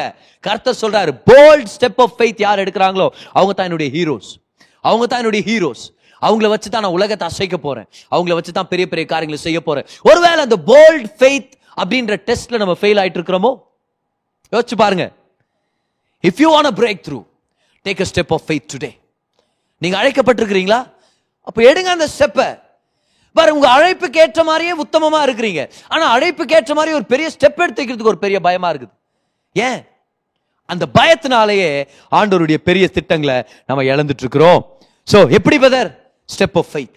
கர்த்தர் சொல்றாரு, போல்ட் ஸ்டெப் ஆஃப் ஃபெய்த் யார் எடுக்கிறாங்களோ அவங்க தான் என்னுடைய ஹீரோஸ், அவங்க தான் என்னுடைய ஹீரோஸ். அவங்கள வச்சு தான் நான் உலகத்தை அசைக்க போறேன், அவங்கள வச்சு தான் பெரிய பெரிய காரியங்களை செய்ய போறேன். ஒருவேளை அந்த போல்ட் ஃபெய்த் அப்படின்ற டெஸ்ட்ல நம்ம ஃபெயில் ஆயிட்டு இருக்கிறோமோ யோசிச்சு பாருங்க. If you want a breakthrough, take a step of faith today. நீங்க அழைக்கப்பட்டிருக்கிறீங்களா? அப்ப எடுங்க அந்த ஸ்டெப்பை. பாருங்க, உங்க அழைப்புக்கு ஏற்ற மாதிரியே உத்தமமா இருக்கிறீங்க, ஆனா அழைப்புக்கு ஏற்ற மாதிரி ஒரு பெரிய ஸ்டெப் எடுத்துக்கிறதுக்கு ஒரு பெரிய பயமா இருக்குது. ஏன்? அந்த பயத்தினாலேயே ஆண்டவருடைய பெரிய திட்டங்களை நம்ம இழந்துட்டு இருக்கிறோம். சோ எப்படி பதர்? Step of faith.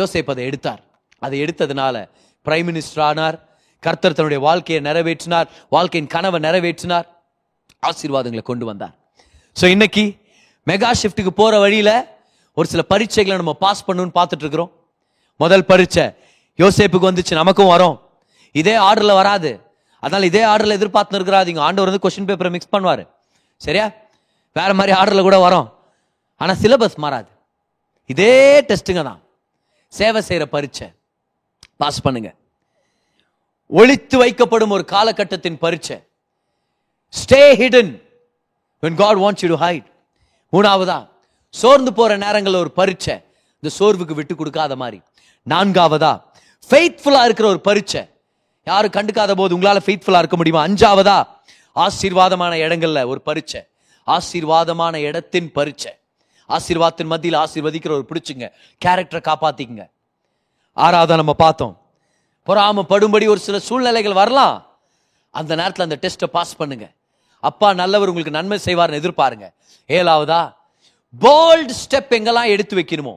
யோசேப்பு அதை எடுத்தார். அதை எடுத்ததுனால பிரைம் மினிஸ்டர் ஆனார். கர்த்தர் தன்னுடைய வாழ்க்கையை நிறைவேற்றினார், வாழ்க்கையின் கனவை நிறைவேற்றினார், ஆசீர்வாதங்களை கொண்டு வந்தார். ஸோ இன்னைக்கு மெகா ஷிஃப்ட்டுக்கு போற வழியில ஒரு சில பரீட்சைகளை நம்ம பாஸ் பண்ணணும்னு பார்த்துட்டு இருக்கிறோம். முதல் பரீட்சை யோசேப்புக்கு வந்துச்சு, நமக்கும் வரும். இதே ஆர்டர்ல வராது, அதனால இதே ஆர்டர்ல எதிர்பார்த்து இருக்கிறாங்க. ஆண்டவர் வந்து கொஸ்டின் பேப்பரை மிக்ஸ் பண்ணுவாரு, சரியா? வேற மாதிரி ஆர்டர்ல கூட வரும், ஆனா சிலபஸ் மாறாது. இதே டெஸ்ட்டுங்க தான், சேவை செய்கிற பரீட்சை பாஸ் பண்ணுங்க. ஒளித்து வைக்கப்படும் ஒரு காலகட்டத்தின் பரீட்சை. Stay hidden when God wants you to hide. மூணாவதா சோர்ந்து போற நேரங்களில் ஒரு பரீட்சை, இந்த சோர்வுக்கு விட்டு கொடுக்காத மாதிரி. நான்காவதா ஃபெய்த்ஃபுல்லா இருக்கிற ஒரு பரீட்சை, யாரும் கண்டுக்காத போது உங்களால ஃபெய்த்ஃபுல்லா இருக்க முடியுமா? அஞ்சாவதா ஆசீர்வாதமான இடங்கள்ல ஒரு பரீட்சை, ஆசீர்வாதமான இடத்தின் பரீட்சை, ஆசீர்வாதத்தின் மத்தியில் ஆசீர்வதிக்கிற ஒரு பிடிச்சுங்க, கேரக்டரை காப்பாத்திக்குங்க. ஆறாவதா நம்ம பார்த்தோம் பொறாம படும்படி ஒரு சில சூழ்நிலைகள் வரலாம், அந்த நேரத்தில் அந்த டெஸ்ட்டை பாஸ் பண்ணுங்க. அப்பா நல்லவர், உங்களுக்கு நன்மை செய்வார்னு எதிர்பாருங்க. ஏழாவதா போல்ட் ஸ்டெப் எங்கெல்லாம் எடுத்து வைக்கணுமோ,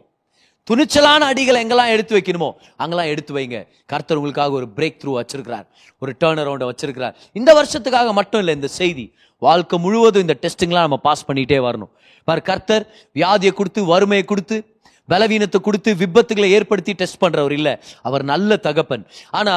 துணிச்சலான அடிகளை எங்கெல்லாம் எடுத்து வைக்கணுமோ அங்கெல்லாம் எடுத்து வைங்க. கர்த்தர் உங்களுக்காக ஒரு பிரேக் த்ரூ வச்சிருக்கிறார், ஒரு டேர்ன் அரவுண்டை வச்சிருக்கிறார். இந்த வருஷத்துக்காக மட்டும் இல்லை, இந்த செய்தி வாழ்க்கை முழுவதும் இந்த டெஸ்டிங்லாம் நம்ம பாஸ் பண்ணிகிட்டே வரணும். பாரு, கர்த்தர் வியாதியை கொடுத்து, வறுமையை கொடுத்து, பலவீனத்தை கொடுத்து, விபத்துக்களை ஏற்படுத்தி டெஸ்ட் பண்றவர் இல்லை. அவர் நல்ல தகப்பன். ஆனா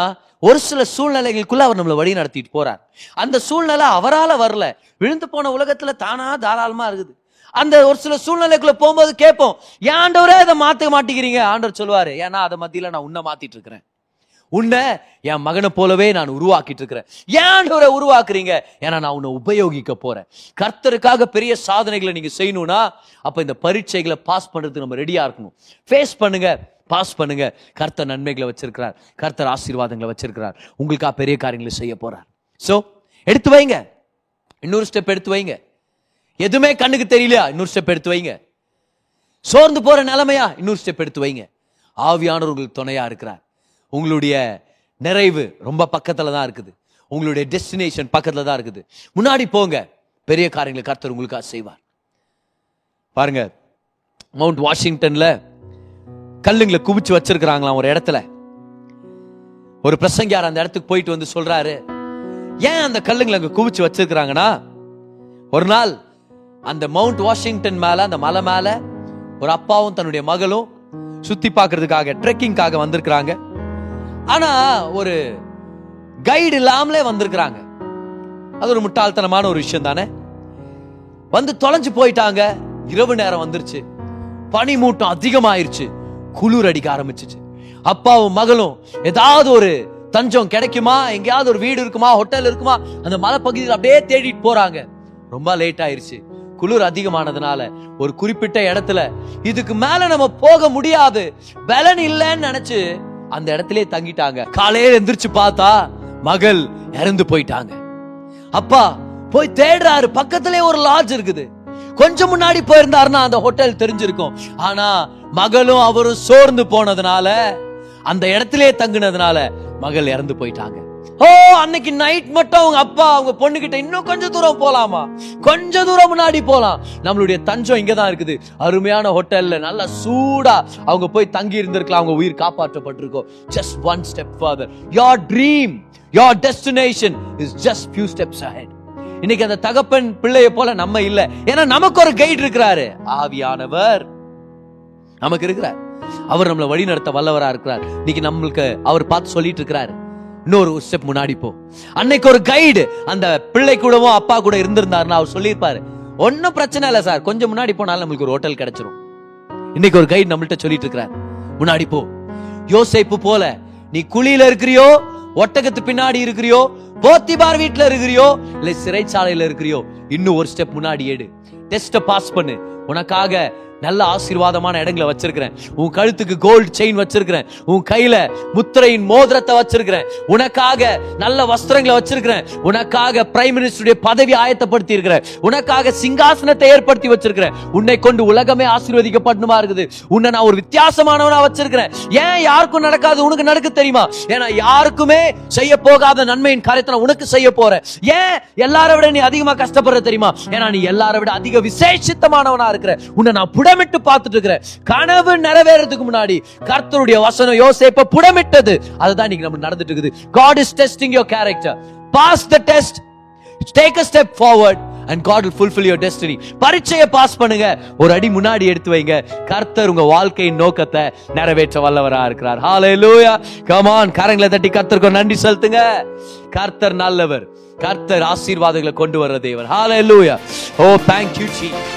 ஒரு சில சூழ்நிலைகளுக்குள்ள அவர் நம்மளை வழி நடத்திட்டு போறார். அந்த சூழ்நிலை அவரால் வரல, விழுந்து போன உலகத்துல தானா தாராளமா இருக்குது. அந்த ஒரு சில சூழ்நிலைக்குள்ள போகும்போது கேட்போம், ஆண்டவரே அதை மாத்த மாட்டேங்கிறீங்க. ஆண்டவர் சொல்லுவாரு, ஏன்னா அதை மத்தியில நான் உன்னை மாத்திட்டு இருக்கிறேன், உன்னை என் மகனை போலவே நான் உருவாக்கிட்டு இருக்கிறேன். ஏன் ஒரு உருவாக்குறீங்க? ஏன்னா நான் உன்னை உபயோகிக்க போறேன். கர்த்தருக்காக பெரிய சாதனைகளை நீங்க செய்யணும்னா அப்ப இந்த பரீட்சைகளை பாஸ் பண்றதுக்கு நம்ம ரெடியா இருக்கணும். ஃபேஸ் பண்ணுங்க, பாஸ் பண்ணுங்க. கர்த்தர் நன்மைகளை வச்சிருக்கிறார், கர்த்தர் ஆசீர்வாதங்களை வச்சிருக்கிறார், உங்களுக்காக பெரிய காரியங்களை செய்ய போறார். சோ எடுத்து வைங்க, இன்னொரு ஸ்டெப் எடுத்து வைங்க. எதுவுமே கண்ணுக்கு தெரியலையா? இன்னொரு ஸ்டெப் எடுத்து வைங்க. சோர்ந்து போற நிலைமையா? இன்னொரு ஸ்டெப் எடுத்து வைங்க. ஆவியானவர் உங்களுக்கு துணையா இருக்கிறார். உங்களுடைய நிறைவு ரொம்ப பக்கத்துல தான் இருக்குது, உங்களுடைய டெஸ்டினேஷன் பக்கத்துல தான் இருக்குது. முன்னாடி போங்க, பெரிய காரியங்களை கர்த்தர் உங்களுக்காக செய்வார். பாருங்க, மவுண்ட் வாஷிங்டன்ல கல்லுங்களை குவிச்சு வச்சிருக்கிறாங்களாம் ஒரு இடத்துல. ஒரு பிரசங்கியார் அந்த இடத்துக்கு போயிட்டு வந்து சொல்றாரு, ஏன் அந்த கல்லுங்களை அங்க குவிச்சு வச்சிருக்கிறாங்கன்னா, ஒரு நாள் அந்த மவுண்ட் வாஷிங்டன் மேல, அந்த மலை மேல ஒரு அப்பாவும் தன்னுடைய மகளும் சுத்தி பார்க்கறதுக்காக ட்ரெக்கிங்காக வந்திருக்கிறாங்க. ஆனா ஒரு கைடு இல்லாமலே வந்திருக்கிறாங்க. அது ஒரு முட்டாள்தனமான ஒரு விஷயம் தானே. வந்து தொலைஞ்சு போயிட்டாங்க. இரவு நேரம் வந்துருச்சு, பனி மூட்டம் அதிகமாயிருச்சு, குளிர் அடிக்க ஆரம்பிச்சிச்சு. அப்பாவும் மகளும் ஏதாவது ஒரு தஞ்சம் கிடைக்குமா, எங்கேயாவது ஒரு வீடு இருக்குமா, ஹோட்டல் இருக்குமா, அந்த மலை பகுதியில் அப்படியே தேடிட்டு போறாங்க. ரொம்ப லேட் ஆயிருச்சு, குளிர் அதிகமானதுனால. ஒரு குறிப்பிட்ட இடத்துல இதுக்கு மேல நம்ம போக முடியாது, பலன் இல்லைன்னு நினைச்சு அந்த இடத்திலே தங்கிட்டாங்க. காலையில எந்திரிச்சு பார்த்தா மகள் இறந்து போயிட்டாங்க. அப்பா போய் தேடுறாரு, பக்கத்திலே ஒரு லாட்ஜ் இருக்குது, கொஞ்சம் முன்னாடி போயிருந்தாருன்னா அந்த ஹோட்டல் தெரிஞ்சிருக்கும். ஆனா மகளும் அவரும் சோர்ந்து போனதுனால, அந்த இடத்திலே தங்கினதுனால மகள் இறந்து போயிட்டாங்க. ஓ, அன்னைக்கு நைட் மட்டும் அவங்க அப்பா அவங்க பொண்ணுகிட்ட, இன்னும் கொஞ்சம் தூரம் போலாமா, கொஞ்ச தூரம் முன்னாடி போலாம், நம்மளுடைய தஞ்சம் இங்கதான் இருக்குது, அருமையான ஹோட்டல்ல நல்லா சூடா அவங்க போய் தங்கி இருந்திருக்கலாம், அவங்க உயிர் காப்பாற்றப்பட்டிருக்கோம். Just one step further, your dream, your destination is just few steps ahead. இன்னைக்கு அந்த தகப்பன் பிள்ளையை போல நம்ம இல்ல, ஏன்னா நமக்கு ஒரு கைடு இருக்கிறாரு, ஆவியானவர் நமக்கு இருக்கிறார். அவர் நம்மளை வழி நடத்த வல்லவரா இருக்கிறார். இன்னைக்கு நம்மளுக்கு அவர் பார்த்து சொல்லிட்டு இருக்கிறாரு, இன்னொரு ஒரு ஸ்டெப் முன்னாடி போ. அன்னைக்கு ஒரு கைடு அந்த பிள்ளை கூடவும் அப்பா கூட இருந்திருந்தாருன்னா அவர் சொல்லியிருப்பாரு, ஒன்னும் பிரச்சனை இல்லை சார், கொஞ்சம் முன்னாடி போனாலும் நம்மளுக்கு ஒரு ஹோட்டல் கிடைச்சிரும். இன்னைக்கு ஒரு கைடு நம்மள்ட்ட சொல்லிட்டு இருக்கிறார், முன்னாடி போ. யோசேப்பு போல, நீ குழியில இருக்கிறியோ, ஒட்டகத்து பின்னாடி இருக்கிறியோ, போத்திபார் வீட்டுல இருக்கிறியோ, இல்ல சிறைச்சாலையில இருக்கிறியோ, இன்னும் ஒரு ஸ்டெப் முன்னாடி எடு, டெஸ்ட்டை பாஸ் பண்ணு. உனக்காக நல்ல ஆசீர்வாதமான இடங்களை வச்சிருக்கிறேன், உன் கழுத்துக்கு கோல்டு செயின் வச்சிருக்கிறேன், உன் கையில முத்திரையின் மோதிரத்தை வச்சிருக்கிறேன், உனக்காக நல்ல வஸ்திரங்களை வச்சிருக்கிறேன், உனக்காக பிரைம் மினிஸ்டருடைய பதவி ஆயத்தப்படுத்தி இருக்கிறேன், உனக்காக சிங்காசனத்தை ஏற்படுத்தி வச்சிருக்கிறேன், உன்னை கொண்டு உலகமே ஆசீர்வதிக்கப்படணுமா இருக்குது, உன்னை நான் ஒரு வித்தியாசமானவனா வச்சிருக்கிறேன். ஏன் யாருக்கும் நடக்காது, உனக்கு நடக்கு தெரியுமா? ஏன்னா யாருக்குமே செய்ய போகாத நன்மையின் காரியத்தை நான் உனக்கு செய்ய போறேன். ஏன் எல்லாரை விட நீ அதிகமா கஷ்டப்படுற தெரியுமா? ஏன்னா நீ எல்லாரை விட அதிக விசேஷித்தமானவனா இருக்கிற, உன்னை நான் புடமிட்டு பார்த்துட்டு இருக்கிறேன். கனவு நிறைவேறதுக்கு முன்னாடி கர்த்தருடைய வசனம் யோசேப்பை புடமிட்டது. அதுதான் நீங்க நம்ம நடந்துட்டு இருக்குது. God is testing your character. Pass the test. Take a step forward and God will fulfill your destiny. பரீட்சையை பாஸ் பண்ணுங்க, ஒரு அடி முன்னாடி எடுத்து வைங்க. கர்த்தர் உங்க வாழ்க்கையின் நோக்கத்தை நிறைவேற்ற வல்லவரா இருக்கிறார். Hallelujah. Come on, கரங்களை தட்டி கர்த்தருக்கு நன்றி செலுத்துங்க. கர்த்தர் நல்லவர், கர்த்தர் ஆசீர்வாதங்களை கொண்டு வர தேவன். Hallelujah. Oh, thank you Jesus.